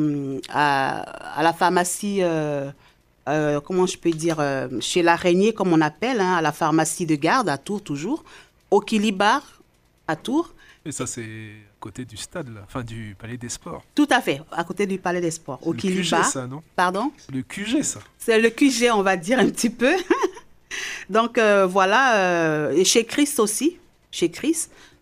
la pharmacie. Comment je peux dire, chez l'araignée, comme on appelle, hein, à la pharmacie de garde, à Tours toujours, au Kilibar, à Tours. Et ça, c'est à côté du stade, là, enfin du Palais des Sports. Tout à fait, à côté du Palais des Sports, au Kilibar. Le QG, ça, non? Pardon? Le QG, ça. C'est le QG, on va dire un petit peu. Donc, voilà, et chez Chris aussi, chez Chris.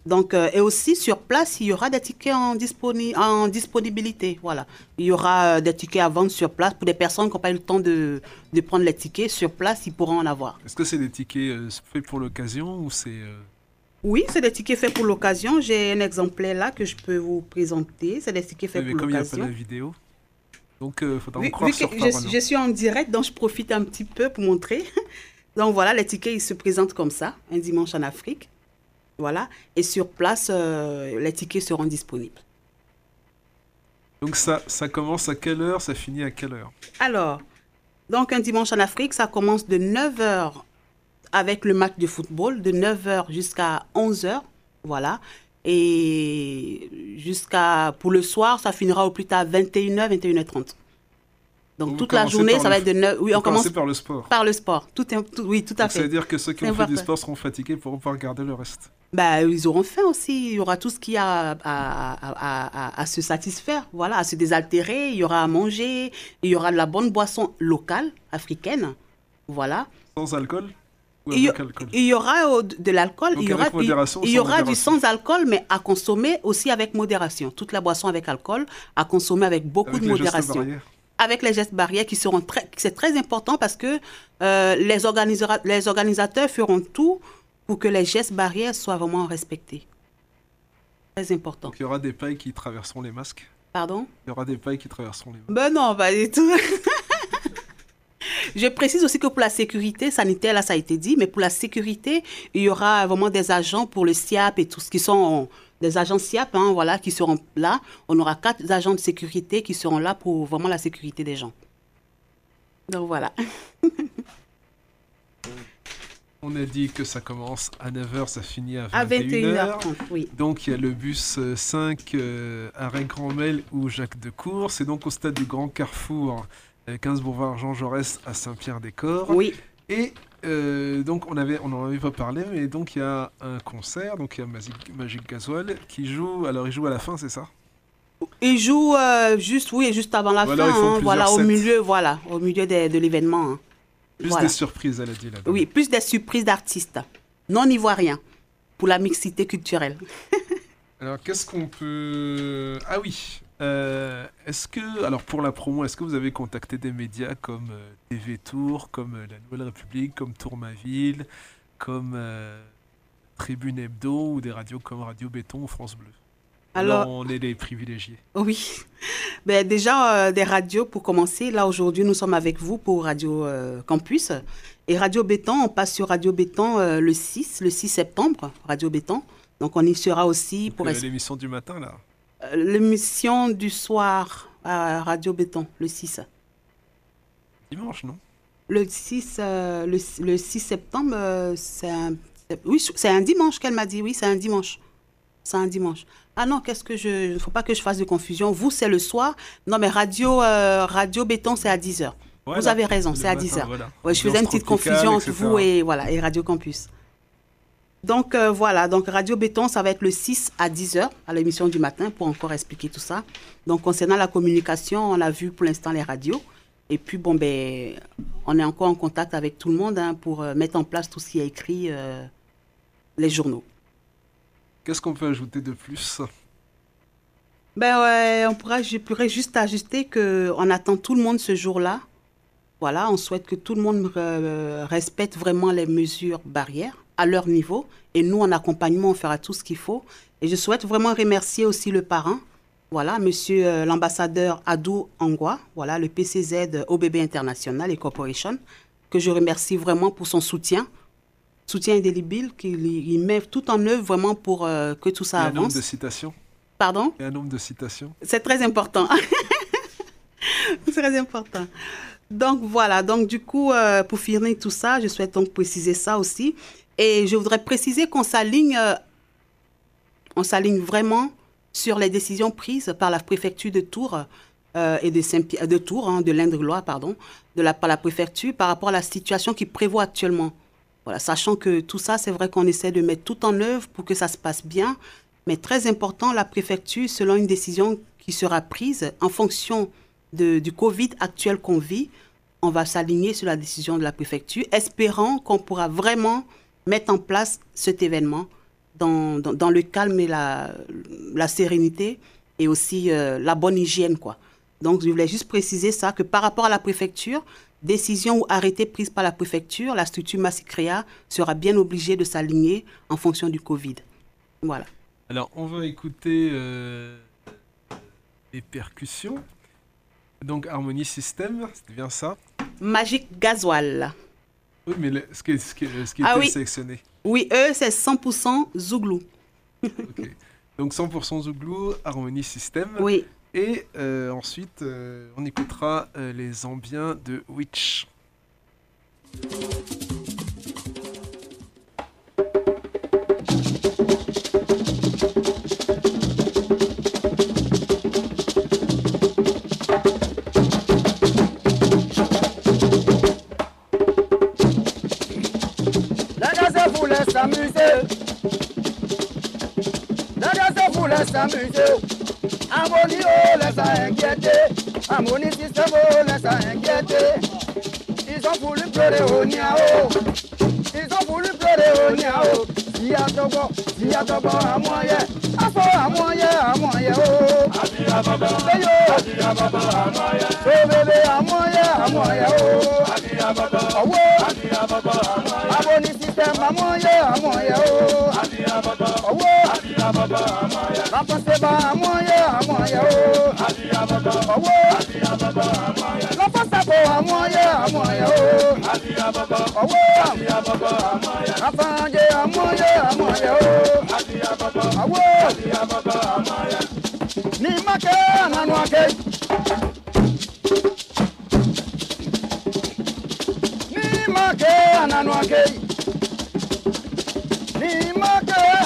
Donc, et aussi, sur place, il y aura des tickets en disponibilité. Voilà. Il y aura des tickets à vendre sur place. Pour des personnes qui n'ont pas eu le temps de prendre les tickets, sur place, ils pourront en avoir. Est-ce que c'est des tickets faits pour l'occasion ou c'est... Oui, c'est des tickets faits pour l'occasion. J'ai un exemplaire là que je peux vous présenter. C'est des tickets faits pour l'occasion. Mais comme il n'y a pas de vidéo, donc il faudra en croire sur parole. Je suis en direct, donc je profite un petit peu pour montrer. Donc voilà, les tickets, ils se présentent comme ça, Un Dimanche en Afrique. Voilà, et sur place, les tickets seront disponibles. Donc ça commence à quelle heure, ça finit à quelle heure? Alors, donc Un Dimanche en Afrique, ça commence de 9h avec le match de football de 9h jusqu'à 11h, voilà. Et jusqu'à, pour le soir, ça finira au plus tard 21h, 21h30. Donc toute la journée, ça va être de 9h. Oui, on commence par le sport. Par le sport, oui, tout à fait. C'est-à-dire que ceux qui ont fait du sport seront fatigués pour pouvoir regarder le reste. Bah, ils auront faim aussi, il y aura tout ce qu'il y a à se satisfaire, voilà, à se désaltérer, il y aura à manger, il y aura de la bonne boisson locale, africaine, voilà. Sans alcool? Il y aura de l'alcool, il y aura du sans-alcool, mais à consommer aussi avec modération. Toute la boisson avec alcool, à consommer avec beaucoup de modération. Avec les gestes barrières qui seront très... C'est très important parce que les organisateurs feront tout pour que les gestes barrières soient vraiment respectés. Très important. Donc il y aura des pailles qui traverseront les masques. Pardon? Il y aura des pailles qui traverseront les masques. Ben non, pas du tout. Je précise aussi que pour la sécurité sanitaire, là, ça a été dit, mais pour la sécurité, il y aura vraiment des agents pour le SIAP et tout ce qui sont des agents SIAP, hein, voilà, qui seront là. On aura 4 agents de sécurité qui seront là pour vraiment la sécurité des gens. Donc voilà. On a dit que ça commence à 9h, ça finit à 21h. Oui. Donc il y a le bus 5 à Rennes-Grand-Mel ou Jacques Decours. C'est donc au stade du Grand Carrefour. 15 boulevard Jean Jaurès à Saint-Pierre-des-Corps. Oui. Et donc, on n'en avait pas parlé, mais donc il y a un concert, donc il y a Magic Gasoil qui joue. Alors, il joue à la fin, c'est ça? Il joue juste avant la fin, hein, voilà, sets. Au milieu, voilà, au milieu de l'événement. Hein. Plus voilà. Des surprises, elle a dit là. Oui, plus des surprises d'artistes non-ivoiriens pour la mixité culturelle. Alors, qu'est-ce qu'on peut... Ah oui. Est-ce que, alors pour la promo, est-ce que vous avez contacté des médias comme TV Tour, comme La Nouvelle République, comme Tourmaville, comme Tribune Hebdo ou des radios comme Radio Béton ou France Bleu? Alors, on est les privilégiés. Oui. Ben, déjà, des radios pour commencer. Là, aujourd'hui, nous sommes avec vous pour Radio Campus. Et Radio Béton, on passe sur Radio Béton le 6 septembre, Radio Béton. Donc, on y sera aussi pour... l'émission du matin, là? L'émission du soir à Radio Béton, le 6. Dimanche, non? Le 6 septembre, c'est un dimanche qu'elle m'a dit. Oui, c'est un dimanche. C'est un dimanche. Ah non, qu'est-ce que je... Il ne faut pas que je fasse de confusion. Vous, c'est le soir. Non, mais Radio Béton, c'est à 10h. Voilà, vous avez raison, c'est à 10h. Voilà. Ouais, je faisais une petite confusion entre vous et Radio Campus. Donc voilà, donc Radio Béton, ça va être le 6 à 10h, à l'émission du matin, pour encore expliquer tout ça. Donc concernant la communication, on a vu pour l'instant les radios. Et puis bon, ben, on est encore en contact avec tout le monde hein, pour mettre en place tout ce qui est écrit, les journaux. Qu'est-ce qu'on peut ajouter de plus? Ben ouais, je pourrais juste ajouter qu'on attend tout le monde ce jour-là. Voilà, on souhaite que tout le monde respecte vraiment les mesures barrières à leur niveau. Et nous, en accompagnement, on fera tout ce qu'il faut. Et je souhaite vraiment remercier aussi le parrain, voilà, monsieur l'ambassadeur Adou Angoua, voilà, le PCZ OBB International et Corporation, que je remercie vraiment pour son soutien indélébile, qu'il met tout en œuvre vraiment pour que tout ça avance. Il y a un nombre de citations. Pardon? Il y a un nombre de citations. C'est très important. C'est très important. Donc voilà, donc du coup, pour finir tout ça, je souhaite donc préciser ça aussi. Et je voudrais préciser qu'on s'aligne vraiment sur les décisions prises par la préfecture de Tours, de l'Indre-et-Loire, pardon, par la préfecture par rapport à la situation qui prévaut actuellement. Voilà, sachant que tout ça, c'est vrai qu'on essaie de mettre tout en œuvre pour que ça se passe bien. Mais très important, la préfecture, selon une décision qui sera prise en fonction du Covid actuel qu'on vit, on va s'aligner sur la décision de la préfecture, espérant qu'on pourra vraiment mettre en place cet événement dans le calme et la sérénité et aussi la bonne hygiène, quoi. Donc, je voulais juste préciser ça, que par rapport à la préfecture, décision ou arrêté prise par la préfecture, la structure Massicréa sera bien obligée de s'aligner en fonction du Covid. Voilà. Alors, on va écouter les percussions. Donc, Harmony System, c'est bien ça? Magic Gasoil. Oui, mais ce qui est sélectionné. Oui, eux, c'est 100% Zouglou. Okay. Donc 100% Zouglou, Harmony System. Oui. Et ensuite, on écoutera les Zambiens de Witch. amusé. À mon niveau, laisse à inquiéter. À mon système, laisse à inquiéter. Ils ont voulu pleurer au niao. Ils ont voulu pleurer au niao. Zia Togo, à moyen. À moyen, à moyen. À baba, à baba, à moyen. Oh bébé, à moyen, à moyen. À baba, à baba, à moyen. Amoya, amoya, oh. Adi ababa, oh. Adi ababa, amoya. Lapaseba, amoya, amoya, oh. Adi ababa, oh. Adi ababa, amoya. Lapasebo, amoya, amoya, oh. Adi ababa, oh. Adi ababa, amoya. Lapanje, amoya, amoya, oh. Adi ababa, oh. Adi ababa, amoya. Ni make na nwake. Ni make na nwake. Wilderness,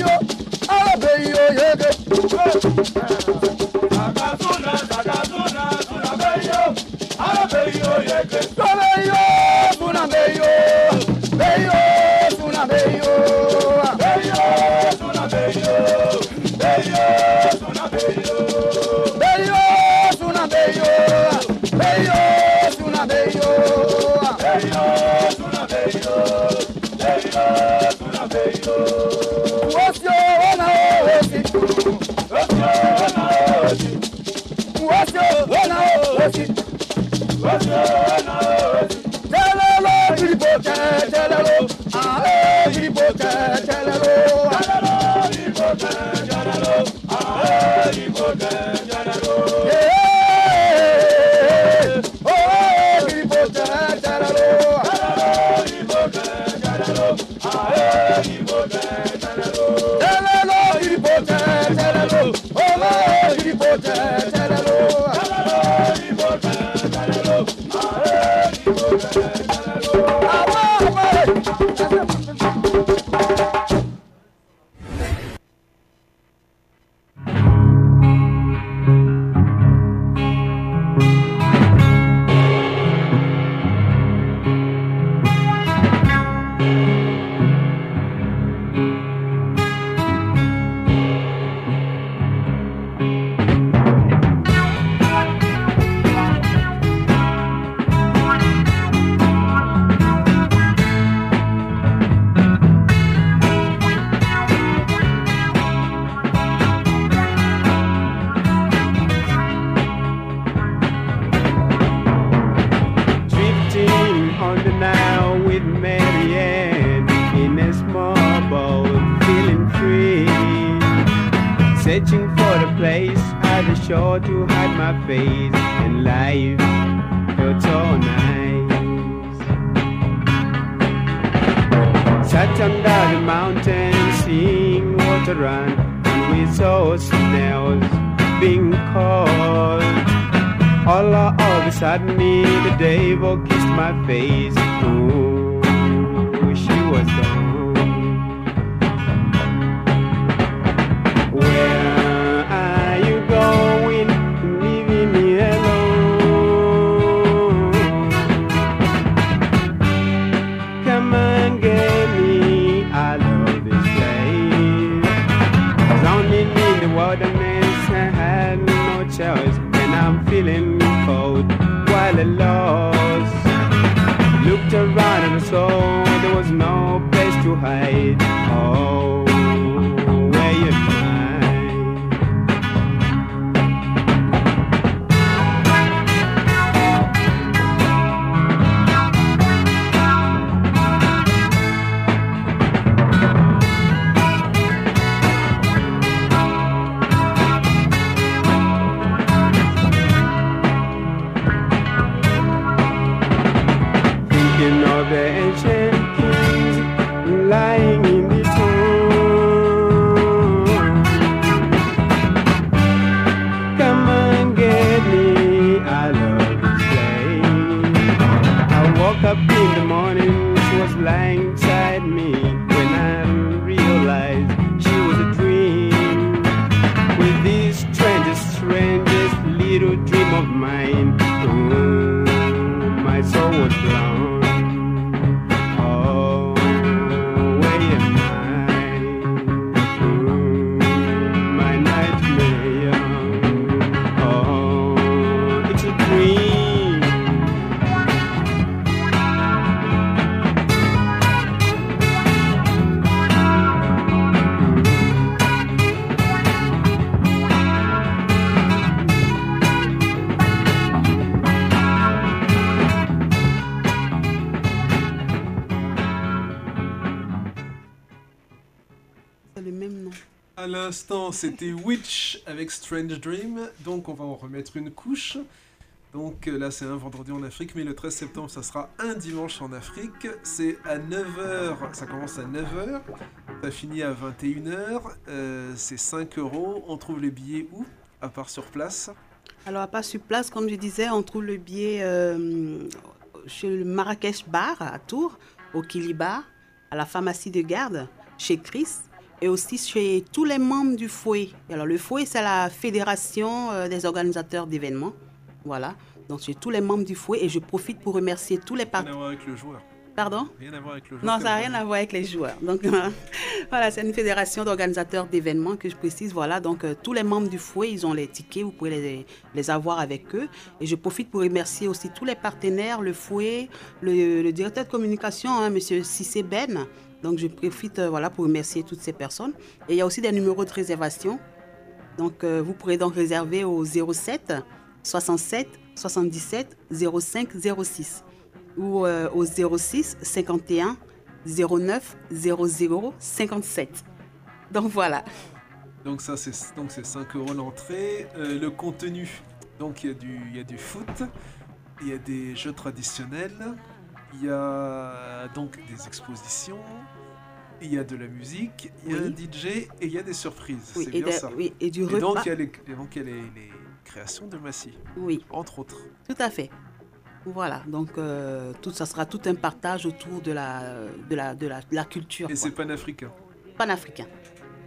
I had no choice, and I'm feeling cold. so there was no place to hide. Oh, where you C'était Witch avec Strange Dream, donc on va en remettre une couche. Donc là c'est un vendredi en Afrique, mais le 13 septembre ça sera un dimanche en Afrique. C'est à 9h, ça commence à 9h, ça finit à 21h, c'est 5 €. On trouve les billets où, à part sur place? Alors à part sur place, comme je disais, on trouve le billet chez le Marrakech Bar à Tours, au Kilibar, à la pharmacie de garde, chez Chris. Et aussi chez tous les membres du Fouet. Alors le Fouet, c'est la fédération des organisateurs d'événements. Voilà, donc chez tous les membres du Fouet. Et je profite pour remercier tous les partenaires. Rien à voir avec le joueur. Pardon? Rien à voir avec le joueur. Non, ça n'a rien à voir avec les joueurs. Donc voilà, c'est une fédération d'organisateurs d'événements que je précise. Voilà, donc tous les membres du Fouet, ils ont les tickets. Vous pouvez les avoir avec eux. Et je profite pour remercier aussi tous les partenaires, le Fouet, le directeur de communication, hein, M. Cissé Ben. Donc, je profite voilà, pour remercier toutes ces personnes. Et il y a aussi des numéros de réservation. Donc, vous pourrez donc réserver au 07 67 77 05 06 ou au 06 51 09 00 57. Donc, voilà. Donc, ça, c'est 5 € l'entrée. Le contenu, donc, il y a du foot, il y a des jeux traditionnels. Il y a donc des expositions, il y a de la musique, il y a un DJ et il y a des surprises. Oui, c'est bien ça. Oui, et du repas. Et donc il y a les créations de Massy, oui, entre autres. Tout à fait. Voilà, donc ça sera tout un partage autour de la culture. Et c'est panafricain. Panafricain,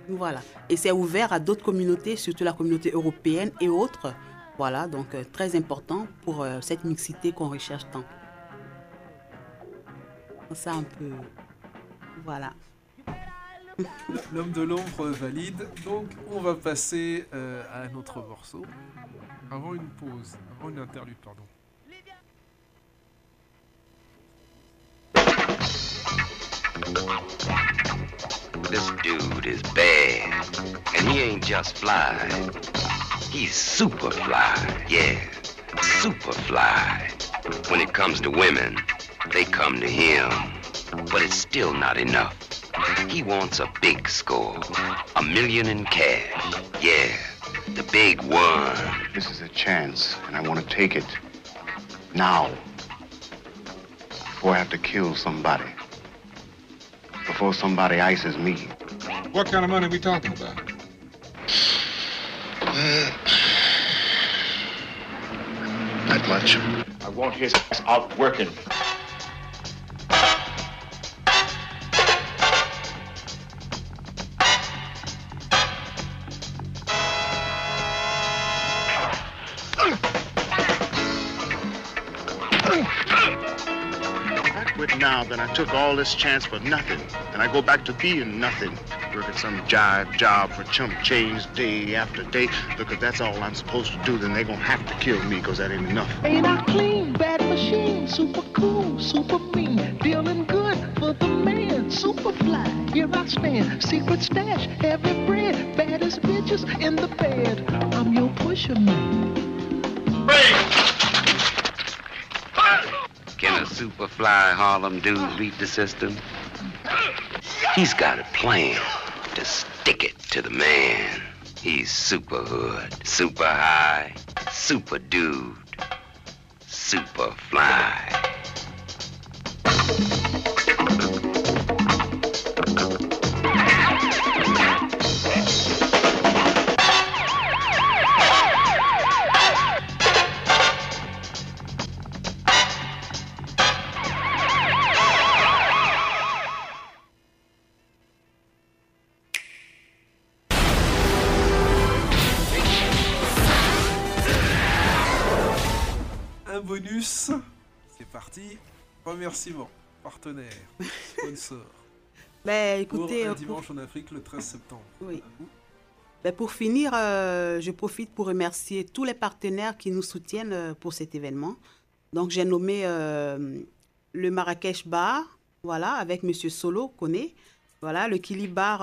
voilà. Et c'est ouvert à d'autres communautés, surtout la communauté européenne et autres. Voilà, donc très important pour cette mixité qu'on recherche tant. Ça un peu, voilà. L'homme de l'ombre valide. Donc on va passer à un autre morceau avant une pause, avant une interlude, pardon. This dude is bad, and he ain't just fly. He's super fly, yeah, super fly. When it comes to women, they come to him, but it's still not enough. He wants a big score, $1 million in cash. Yeah, the big one. This is a chance, and I want to take it now, before I have to kill somebody, before somebody ices me. What kind of money are we talking about? Not much. I want his ass out working. Then I took all this chance for nothing. Then I go back to being nothing. Working some jive job for chump change day after day. Look, if that's all I'm supposed to do, then they're gonna have to kill me, because that ain't enough. Ain't I clean? Bad machine, super cool, super mean, dealing good. here I stand, secret stash, every bread, baddest bitches in the bed, I'm your pusher man. Can a superfly Harlem dude beat the system? He's got a plan to stick it to the man. He's super hood, super high, super dude, super fly. Bonus, c'est parti. Remerciements, partenaires, sponsors. Bah, écoutez, pour dimanche en Afrique le 13 septembre. Oui. Bah, pour finir, je profite pour remercier tous les partenaires qui nous soutiennent pour cet événement. Donc, j'ai nommé le Marrakech Bar, voilà, avec Monsieur Solo, connaît, voilà, le Kilibar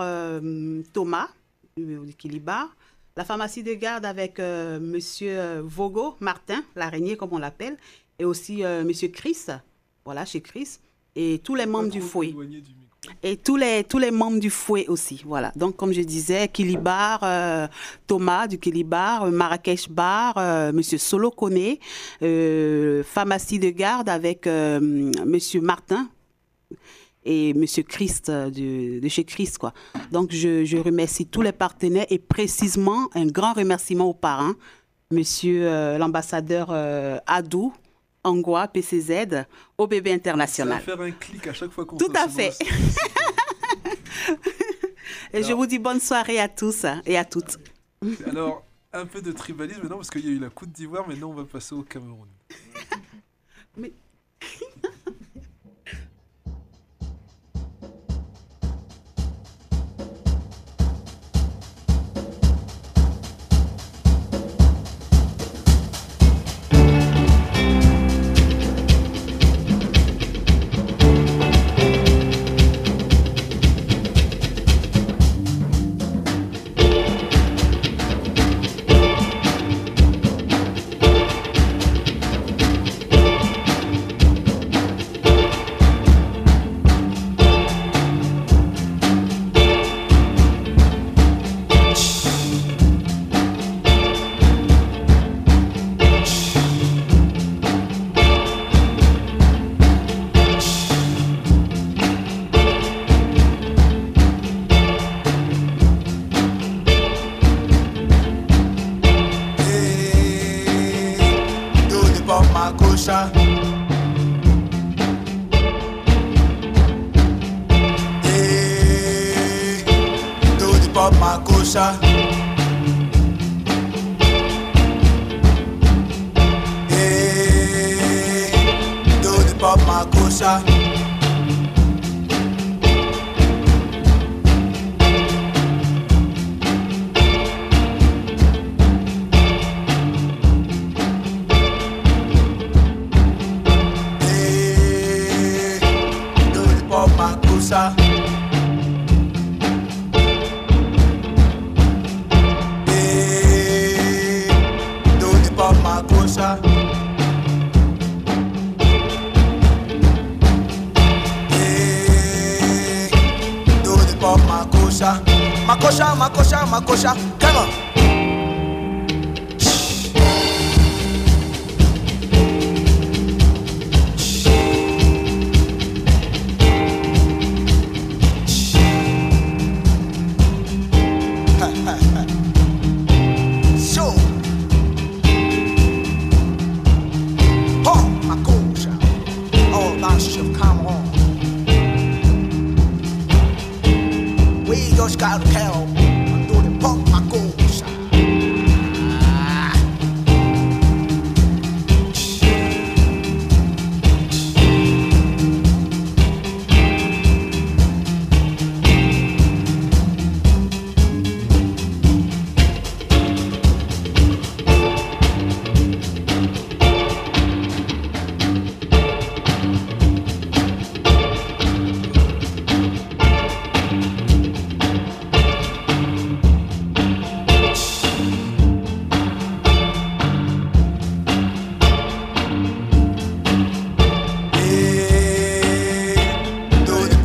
Thomas, le Kilibar. La pharmacie de garde avec M. Vogo, Martin, l'araignée comme on l'appelle, et aussi M. Chris, voilà, chez Chris, et tous les membres du Fouet. Et tous les membres du Fouet aussi, voilà. Donc, comme je disais, Kilibar, Thomas du Kilibar, Marrakech Bar, M. Solo Koné, pharmacie de garde avec M. Martin, et M. Christ, de chez Christ, quoi. Donc, je remercie tous les partenaires et précisément un grand remerciement aux parrains, M. l'ambassadeur Adou Angoua, PCZ, OBB International. Ça va faire un clic à chaque fois qu'on tout à fait. Et alors, je vous dis bonne soirée à tous et à toutes. Alors, un peu de tribalisme, non, parce qu'il y a eu la Côte d'Ivoire, mais non, on va passer au Cameroun. Mais...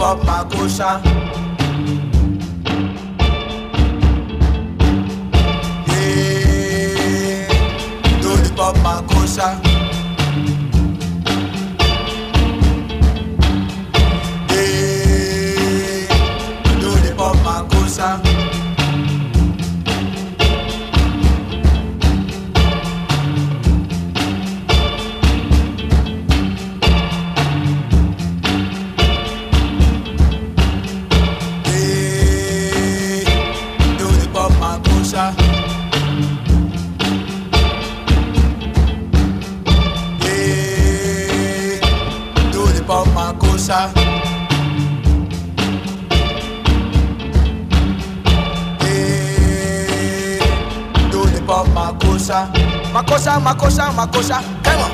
up my kosha. Hey, do the pop my kosha. Hey, do the pop my kosha. Makosa, Makosa, Makosa, come on.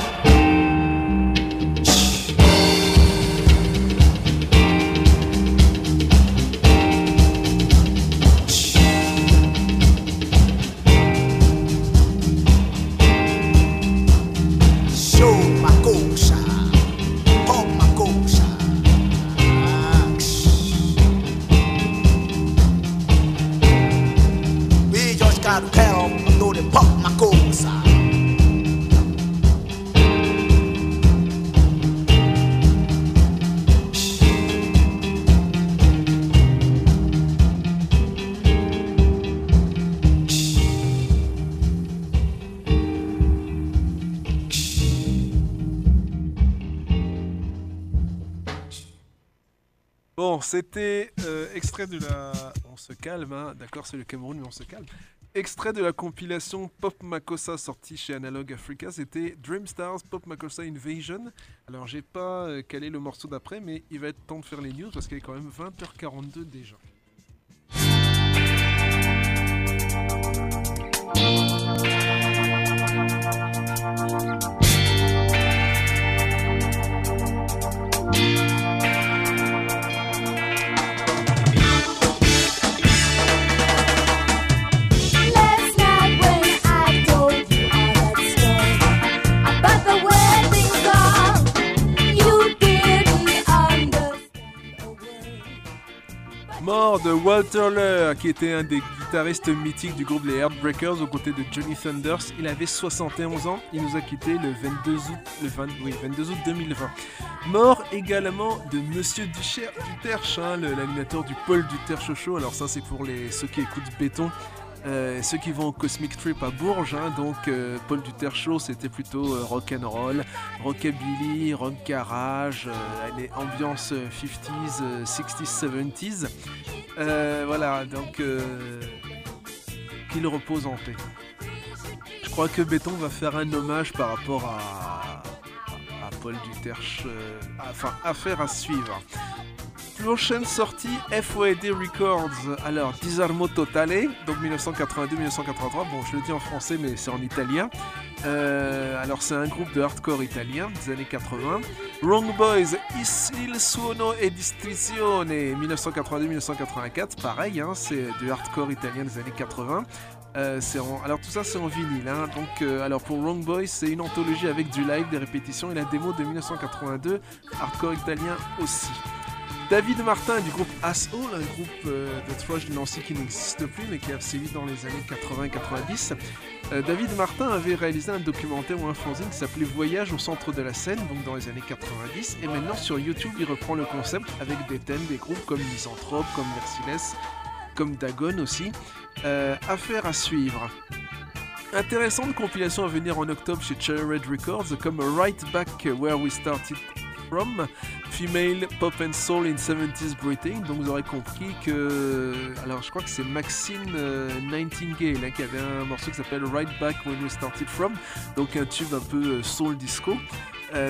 C'était extrait de la... On se calme, hein. D'accord, c'est le Cameroun, mais on se calme. Extrait de la compilation Pop Makossa sortie chez Analog Africa, c'était Dreamstars Pop Makossa Invasion. Alors, j'ai pas calé le morceau d'après, mais il va être temps de faire les news parce qu'il est quand même 20h42 déjà. Mort de Walter Lehr, qui était un des guitaristes mythiques du groupe Les Heartbreakers aux côtés de Johnny Thunders. Il avait 71 ans, il nous a quittés le 22 août 2020. Mort également de Monsieur Duterte, hein, l'animateur du Paul Duterte Show. Alors ça, c'est pour ceux qui écoutent Béton. Ceux qui vont au Cosmic Trip à Bourges, hein, donc Paul Duterte Show, c'était plutôt rock'n'roll, rockabilly, rock garage, les ambiances 50s, 60s, 70s. Voilà, donc qu'il repose en paix. Je crois que Béton va faire un hommage par rapport à Paul Duterte, enfin affaire à suivre. Prochaine sortie, FOD Records, alors Disarmo Totale, donc 1982-1983, bon je le dis en français mais c'est en italien, alors c'est un groupe de hardcore italien des années 80, Wrong Boys, Il Suono e Distrizione, 1982-1984, pareil, hein, c'est du hardcore italien des années 80, alors tout ça c'est en vinyle, hein, donc alors pour Wrong Boys c'est une anthologie avec du live, des répétitions et la démo de 1982, hardcore italien aussi. David Martin du groupe Asshole, un groupe de thrash de Nancy qui n'existe plus mais qui a sévi dans les années 80-90. David Martin avait réalisé un documentaire ou un fanzine qui s'appelait Voyage au centre de la scène, donc dans les années 90. Et maintenant sur YouTube, il reprend le concept avec des thèmes, des groupes comme Misanthrope, comme Merciless, comme Dagon aussi. Affaire à suivre. Intéressante compilation à venir en octobre chez Cherry Red Records comme Right Back Where We Started. From Female Pop and Soul in 70s Britain, donc vous aurez compris que, alors je crois que c'est Maxine Nightingale, hein, qui avait un morceau qui s'appelle Right Back When We Started From, donc un tube un peu soul disco.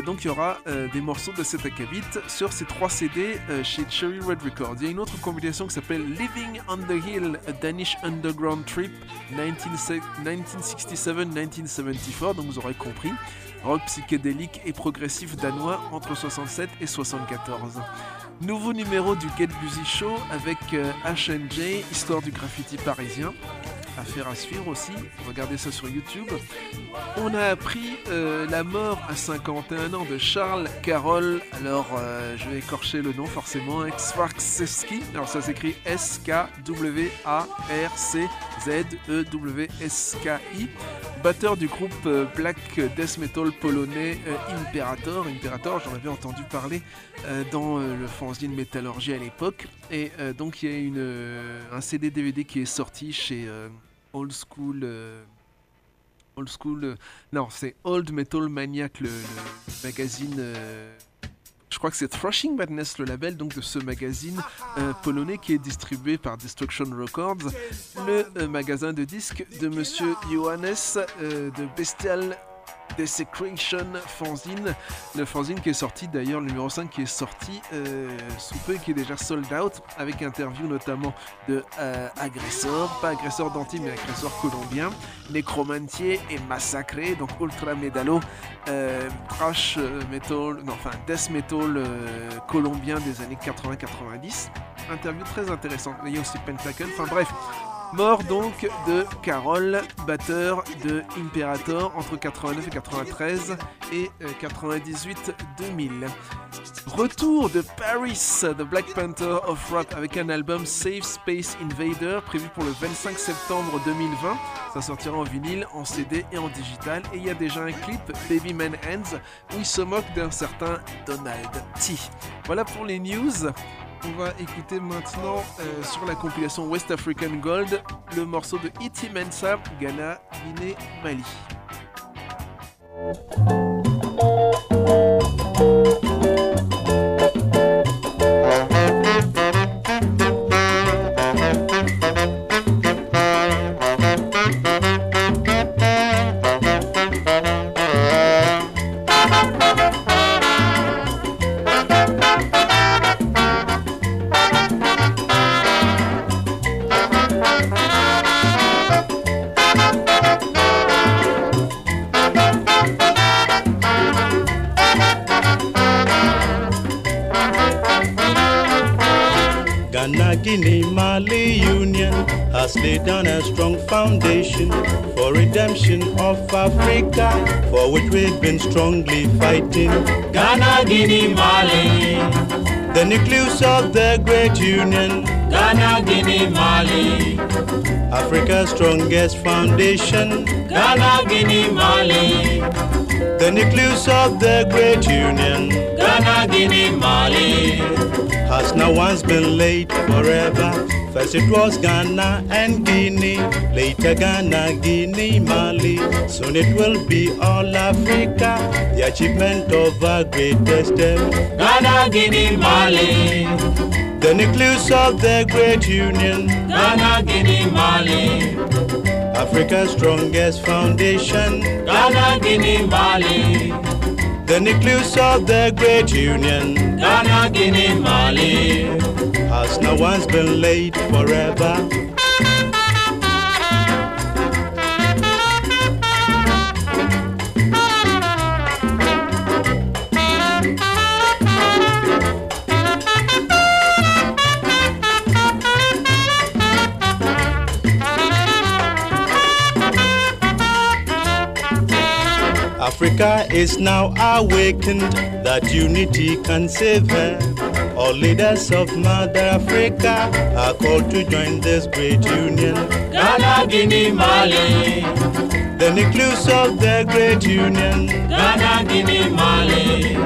Donc il y aura des morceaux de cet acabit sur ces 3 CD chez Cherry Red Records. Il y a une autre compilation qui s'appelle Living on the Hill, A Danish Underground Trip 1967-1974, donc vous aurez compris. Rock psychédélique et progressif danois entre 67 et 74. Nouveau numéro du Get Busy Show avec H&J, Histoire du graffiti parisien. affaire à suivre aussi, regardez ça sur YouTube. On a appris la mort à 51 ans de Charles Carroll, alors je vais écorcher le nom forcément, Skwarczewski, alors ça s'écrit S-K-W-A-R-C-Z-E-W-S-K-I, batteur du groupe black death metal polonais Imperator. Imperator, j'en avais entendu parler dans le fanzine Métallurgie à l'époque, et donc il y a un CD-DVD qui est sorti chez Old Metal Maniac, le magazine, je crois que c'est Thrashing Madness le label donc de ce magazine polonais qui est distribué par Destruction Records, le magasin de disques de monsieur Johannes de Bestial Desecration fanzine, le fanzine qui est sorti d'ailleurs, le numéro 5 qui est sorti sous peu et qui est déjà sold out, avec interview notamment de agresseurs, pas agresseurs d'anti mais agresseurs colombiens, Nécromantier et Massacré, donc ultra médalo, trash metal, non, enfin death metal colombien des années 80-90, interview très intéressante, il y a aussi Pentacle, enfin bref. Mort donc de Carroll, batteur de Imperator entre 89 et 93 et 98-2000. Retour de Paris, The Black Panther of Rock, avec un album Safe Space Invader prévu pour le 25 septembre 2020. Ça sortira en vinyle, en CD et en digital. Et il y a déjà un clip, Baby Man Hands, où il se moque d'un certain Donald T. Voilà pour les news. On va écouter maintenant sur la compilation West African Gold le morceau de Ity Mensa, Ghana, Guinée, Mali. For redemption of Africa, for which we've been strongly fighting. Ghana, Guinea, Mali, the nucleus of the great union. Ghana, Guinea, Mali, Africa's strongest foundation. Ghana, Guinea, Mali, the nucleus of the great union. Ghana, Guinea, Mali, has now once been laid forever. First it was Ghana and Guinea, later Ghana, Guinea, Mali. Soon it will be all Africa, the achievement of our greatest step. Ghana, Guinea, Mali, the nucleus of the great union. Ghana, Guinea, Mali, Africa's strongest foundation. Ghana, Guinea, Mali, the nucleus of the great union. Ghana, Guinea, Mali, has now once been laid forever. Africa is now awakened that unity can save her. All leaders of Mother Africa are called to join this great union. Ghana, Guinea, Mali, the nucleus of the great union. Ghana, Guinea, Mali,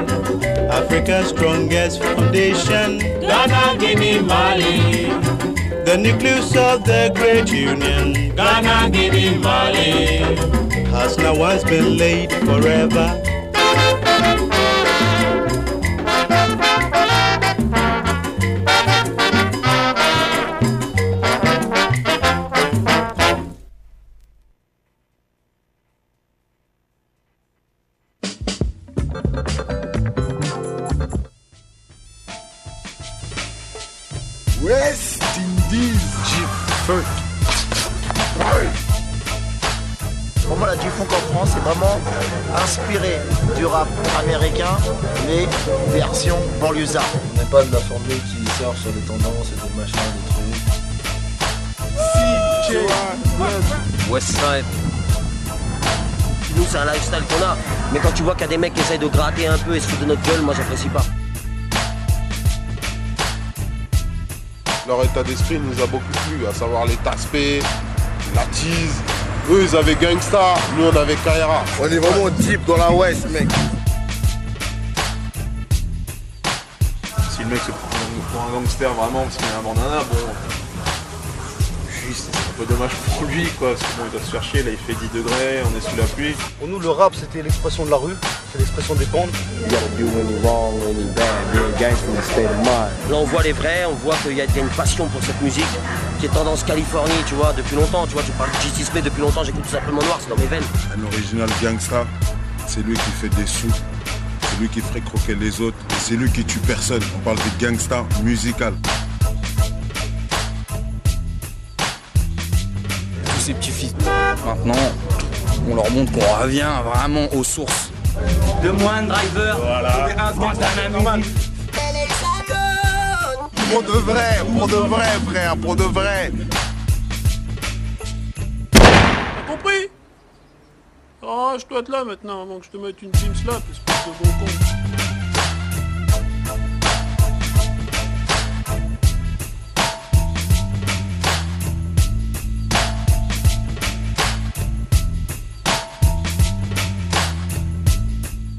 Africa's strongest foundation. Ghana, Guinea, Mali, the nucleus of the great union. Ghana, Guinea, Mali, has now once been laid forever. On n'est pas de la formule qui sort sur les tendances et des machins, des trucs. Si West Side. Nous, c'est un lifestyle qu'on a. Mais quand tu vois qu'il y a des mecs qui essayent de gratter un peu et se foutent de notre gueule, moi, j'apprécie pas. Leur état d'esprit nous a beaucoup plu, à savoir les taspés, la tease. Eux, ils avaient Gangsta, nous, on avait Carrera. On est vraiment deep dans la West, mec. Si le mec se prend pour un gangster vraiment parce qu'il a un bandana, bon, c'est un peu dommage pour lui, quoi. Parce que bon, il doit se faire chier, là, il fait 10 degrés, on est sous la pluie. Pour nous, le rap, c'était l'expression de la rue, c'est l'expression des bandes. Là, on voit les vrais, on voit qu'il y a une passion pour cette musique qui est tendance Californie, tu vois, depuis longtemps. Tu vois, tu parles de G6P depuis longtemps, j'écoute tout simplement noir, c'est dans mes veines. Un original gangsta, c'est lui qui fait des sous. C'est lui qui ferait croquer les autres, c'est lui qui tue personne. On parle de gangsta musical. Tous ces petits fils, maintenant, on leur montre qu'on revient vraiment aux sources. De moine, driver, voilà. Pour de vrai, frère. T'as compris? Oh, je dois être là maintenant avant que je te mette une team slap, espèce de gros con.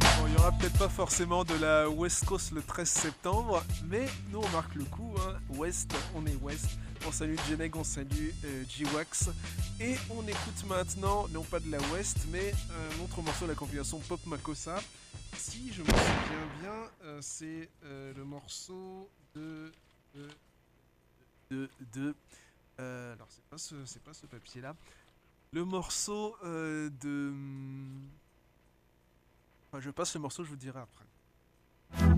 Bon, il n'y aura peut-être pas forcément de la West Coast le 13 septembre, mais nous on marque le coup, hein. West, on est West. On salue Jeneg, on salue G-Wax. Et on écoute maintenant, non pas de la West, mais un autre morceau de la compilation Pop Makossa. Si je me souviens bien, c'est le morceau alors c'est pas ce papier là. Le morceau de... Enfin, je passe le morceau, je vous dirai après.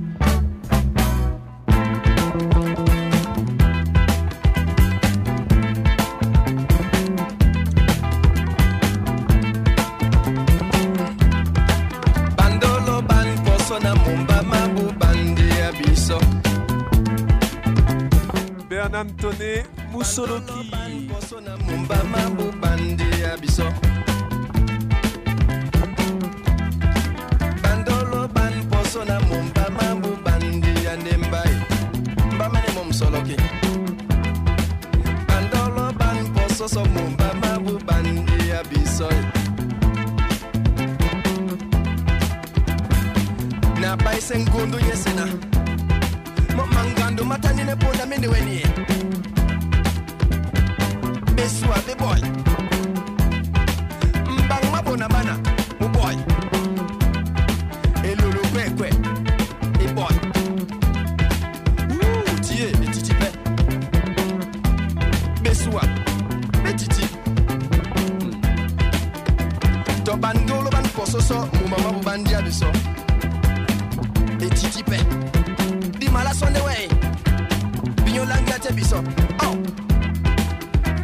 Bernam Toné, Moussoloki. Bandolo ban posona mumba mambu bandi andembai. Mbamane mumsoloki. Bandolo ban pososo mumba mambu bandi abisoi. Na paise ngundu yesena Mangando matanine ponda mende wenye Beswa be boy Mbang mabona bana mu boy Elulu kwe kwe e boy Woo tie etiti be Beswa betiti To bandolo ban pososo mu mama bu bandia biso Titi pe, di mala sonde way, binyo langa te biso. Oh,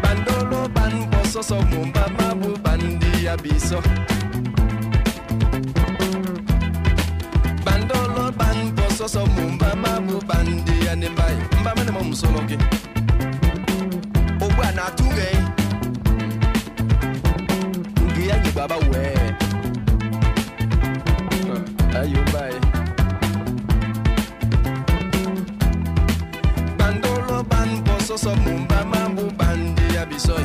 bandolo ban boso so mumba mabu bandi abiso. Bandolo ban boso so mumba mabu bandi anembai. Mba mene mo musoloke. Ogwa na tunge, ngiya ni baba we. Ayubai. So mumba mambu bandi abisoy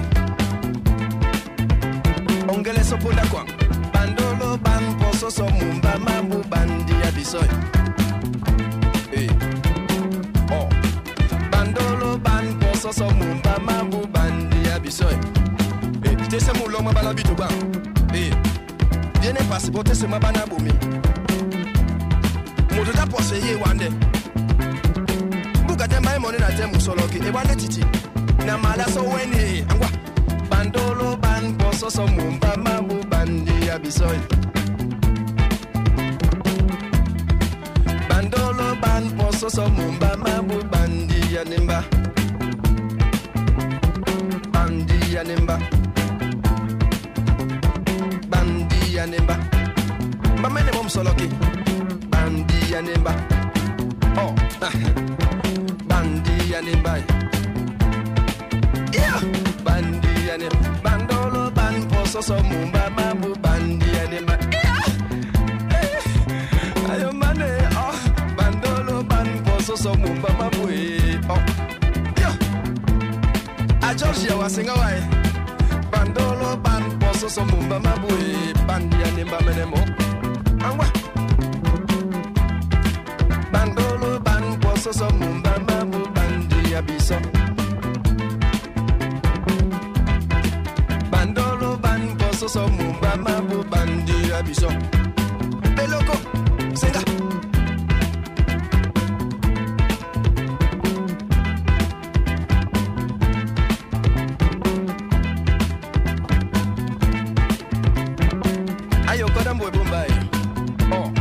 Ongele so ponda kwa Bandolo ban poso so mumba mambu bandi abisoy Hey Oh Bandolo ban poso so mumba mambu bandi abisoy Hey Tese mulo ma bala bito ba Hey Viene pasipo tese ma bana bumi Moto ta pose ye wande Katemba money na temu soloki e wande titi na mala so weni angwa bandolo ban boso so mumba mambu bandi abisoy bandolo ban boso so mumba mambu bandi anemba bandi anemba bandi anemba mama ne mom soloki bandi anemba oh Bandi and a bite. Yeah, Bandi bandiane bandolo ban poso so mumba babu bandiane ba ayo mane oh bandolo ban poso so mumba babu oh yo a Georgia wasenga wae bandolo ban poso so mumba babu bandiane ba menemo angwa bandolo ban poso so mumba babu bandia biso so mumba mabu bandi abiso eloko senga ayo kodambo bomba oh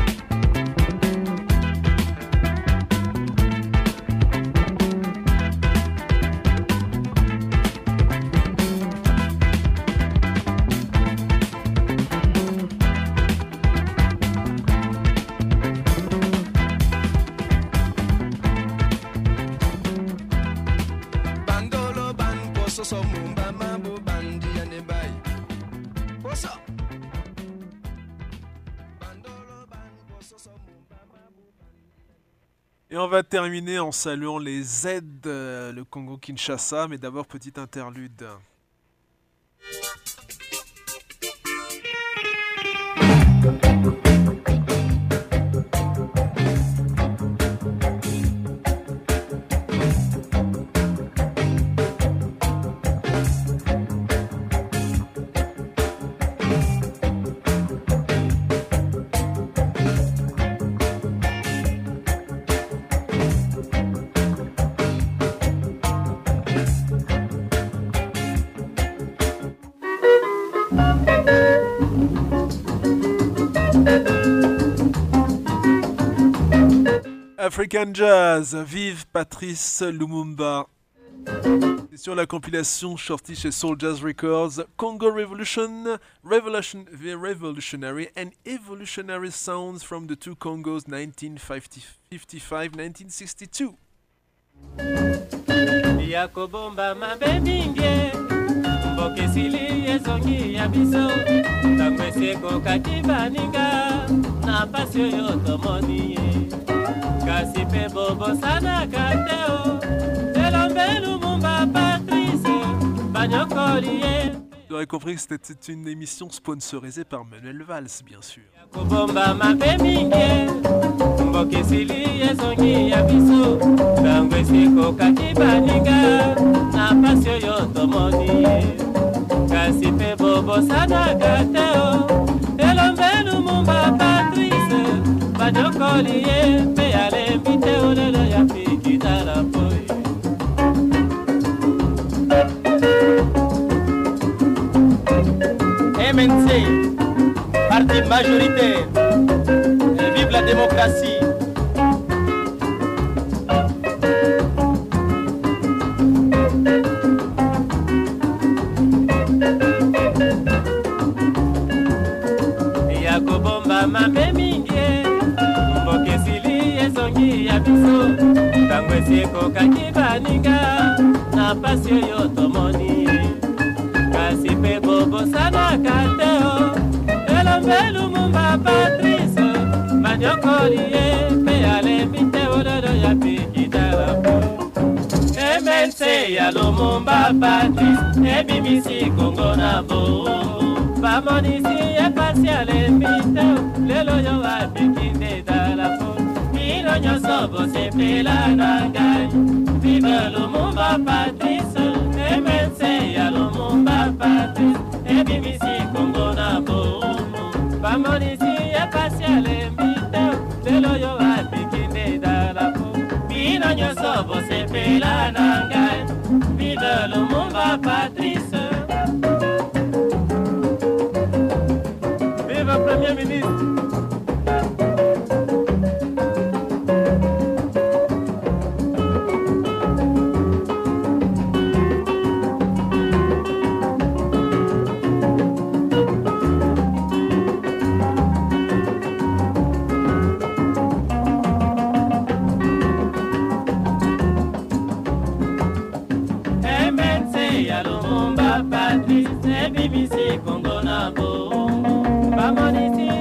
on va terminer en saluant les Z, le Congo-Kinshasa, mais d'abord petite interlude. African Jazz, vive Patrice Lumumba. C'est sur la compilation sortie chez Soul Jazz Records, Congo Revolution, The Revolutionary and Evolutionary Sounds from the Two Congos 1955-1962. Yakobomba mabebinge, mbokesili ezongi ya biso, tamweseko katibaninga, na pasyo yotomoniye. Kasi pe bobo sana kateo, telombe Lumumba Patrice, banyokoliye. Vous aurez compris que c'était une émission sponsorisée par Manuel Valls, bien sûr. Yakobomba mapemige, mboke sili yezongi ya biso, tangwe siko katibaninga, na pasyo yotomoniye. Kasi pe bobo sana kateo, telombe Lumumba Patrice, banyokoliye. MNC, parti majoritaire, et vive la démocratie. Yakobomba mamemingie, mbokesili ezongi ya biso, tangwesiko kakibaninga, na pasio yotomoni. Kasi pe bobo sana kateo, elombe Lumumba Patrice, banyokoliye, pe ale miteo dodo ya pikitarapo. Emense ya Lumumba Patrice, ebimisi Kongo na bo. Bamonisi epasi ale miteo, lelo yo wa pikinde darapo. Milo nyo sobo se pela nangai, viva Lumumba Patrice, emense ya Lumumba Patrice, ebimisi Kongo na bo. Bamonisi epasi ale miteo, lelo yo apikinde dalapo. Bino nyoso bose pela nangai, vive Lumumba Patrice. Vive Premier Ministre. Lumumba la patrie, c'est BBC Congo na Bongo. Bamoni si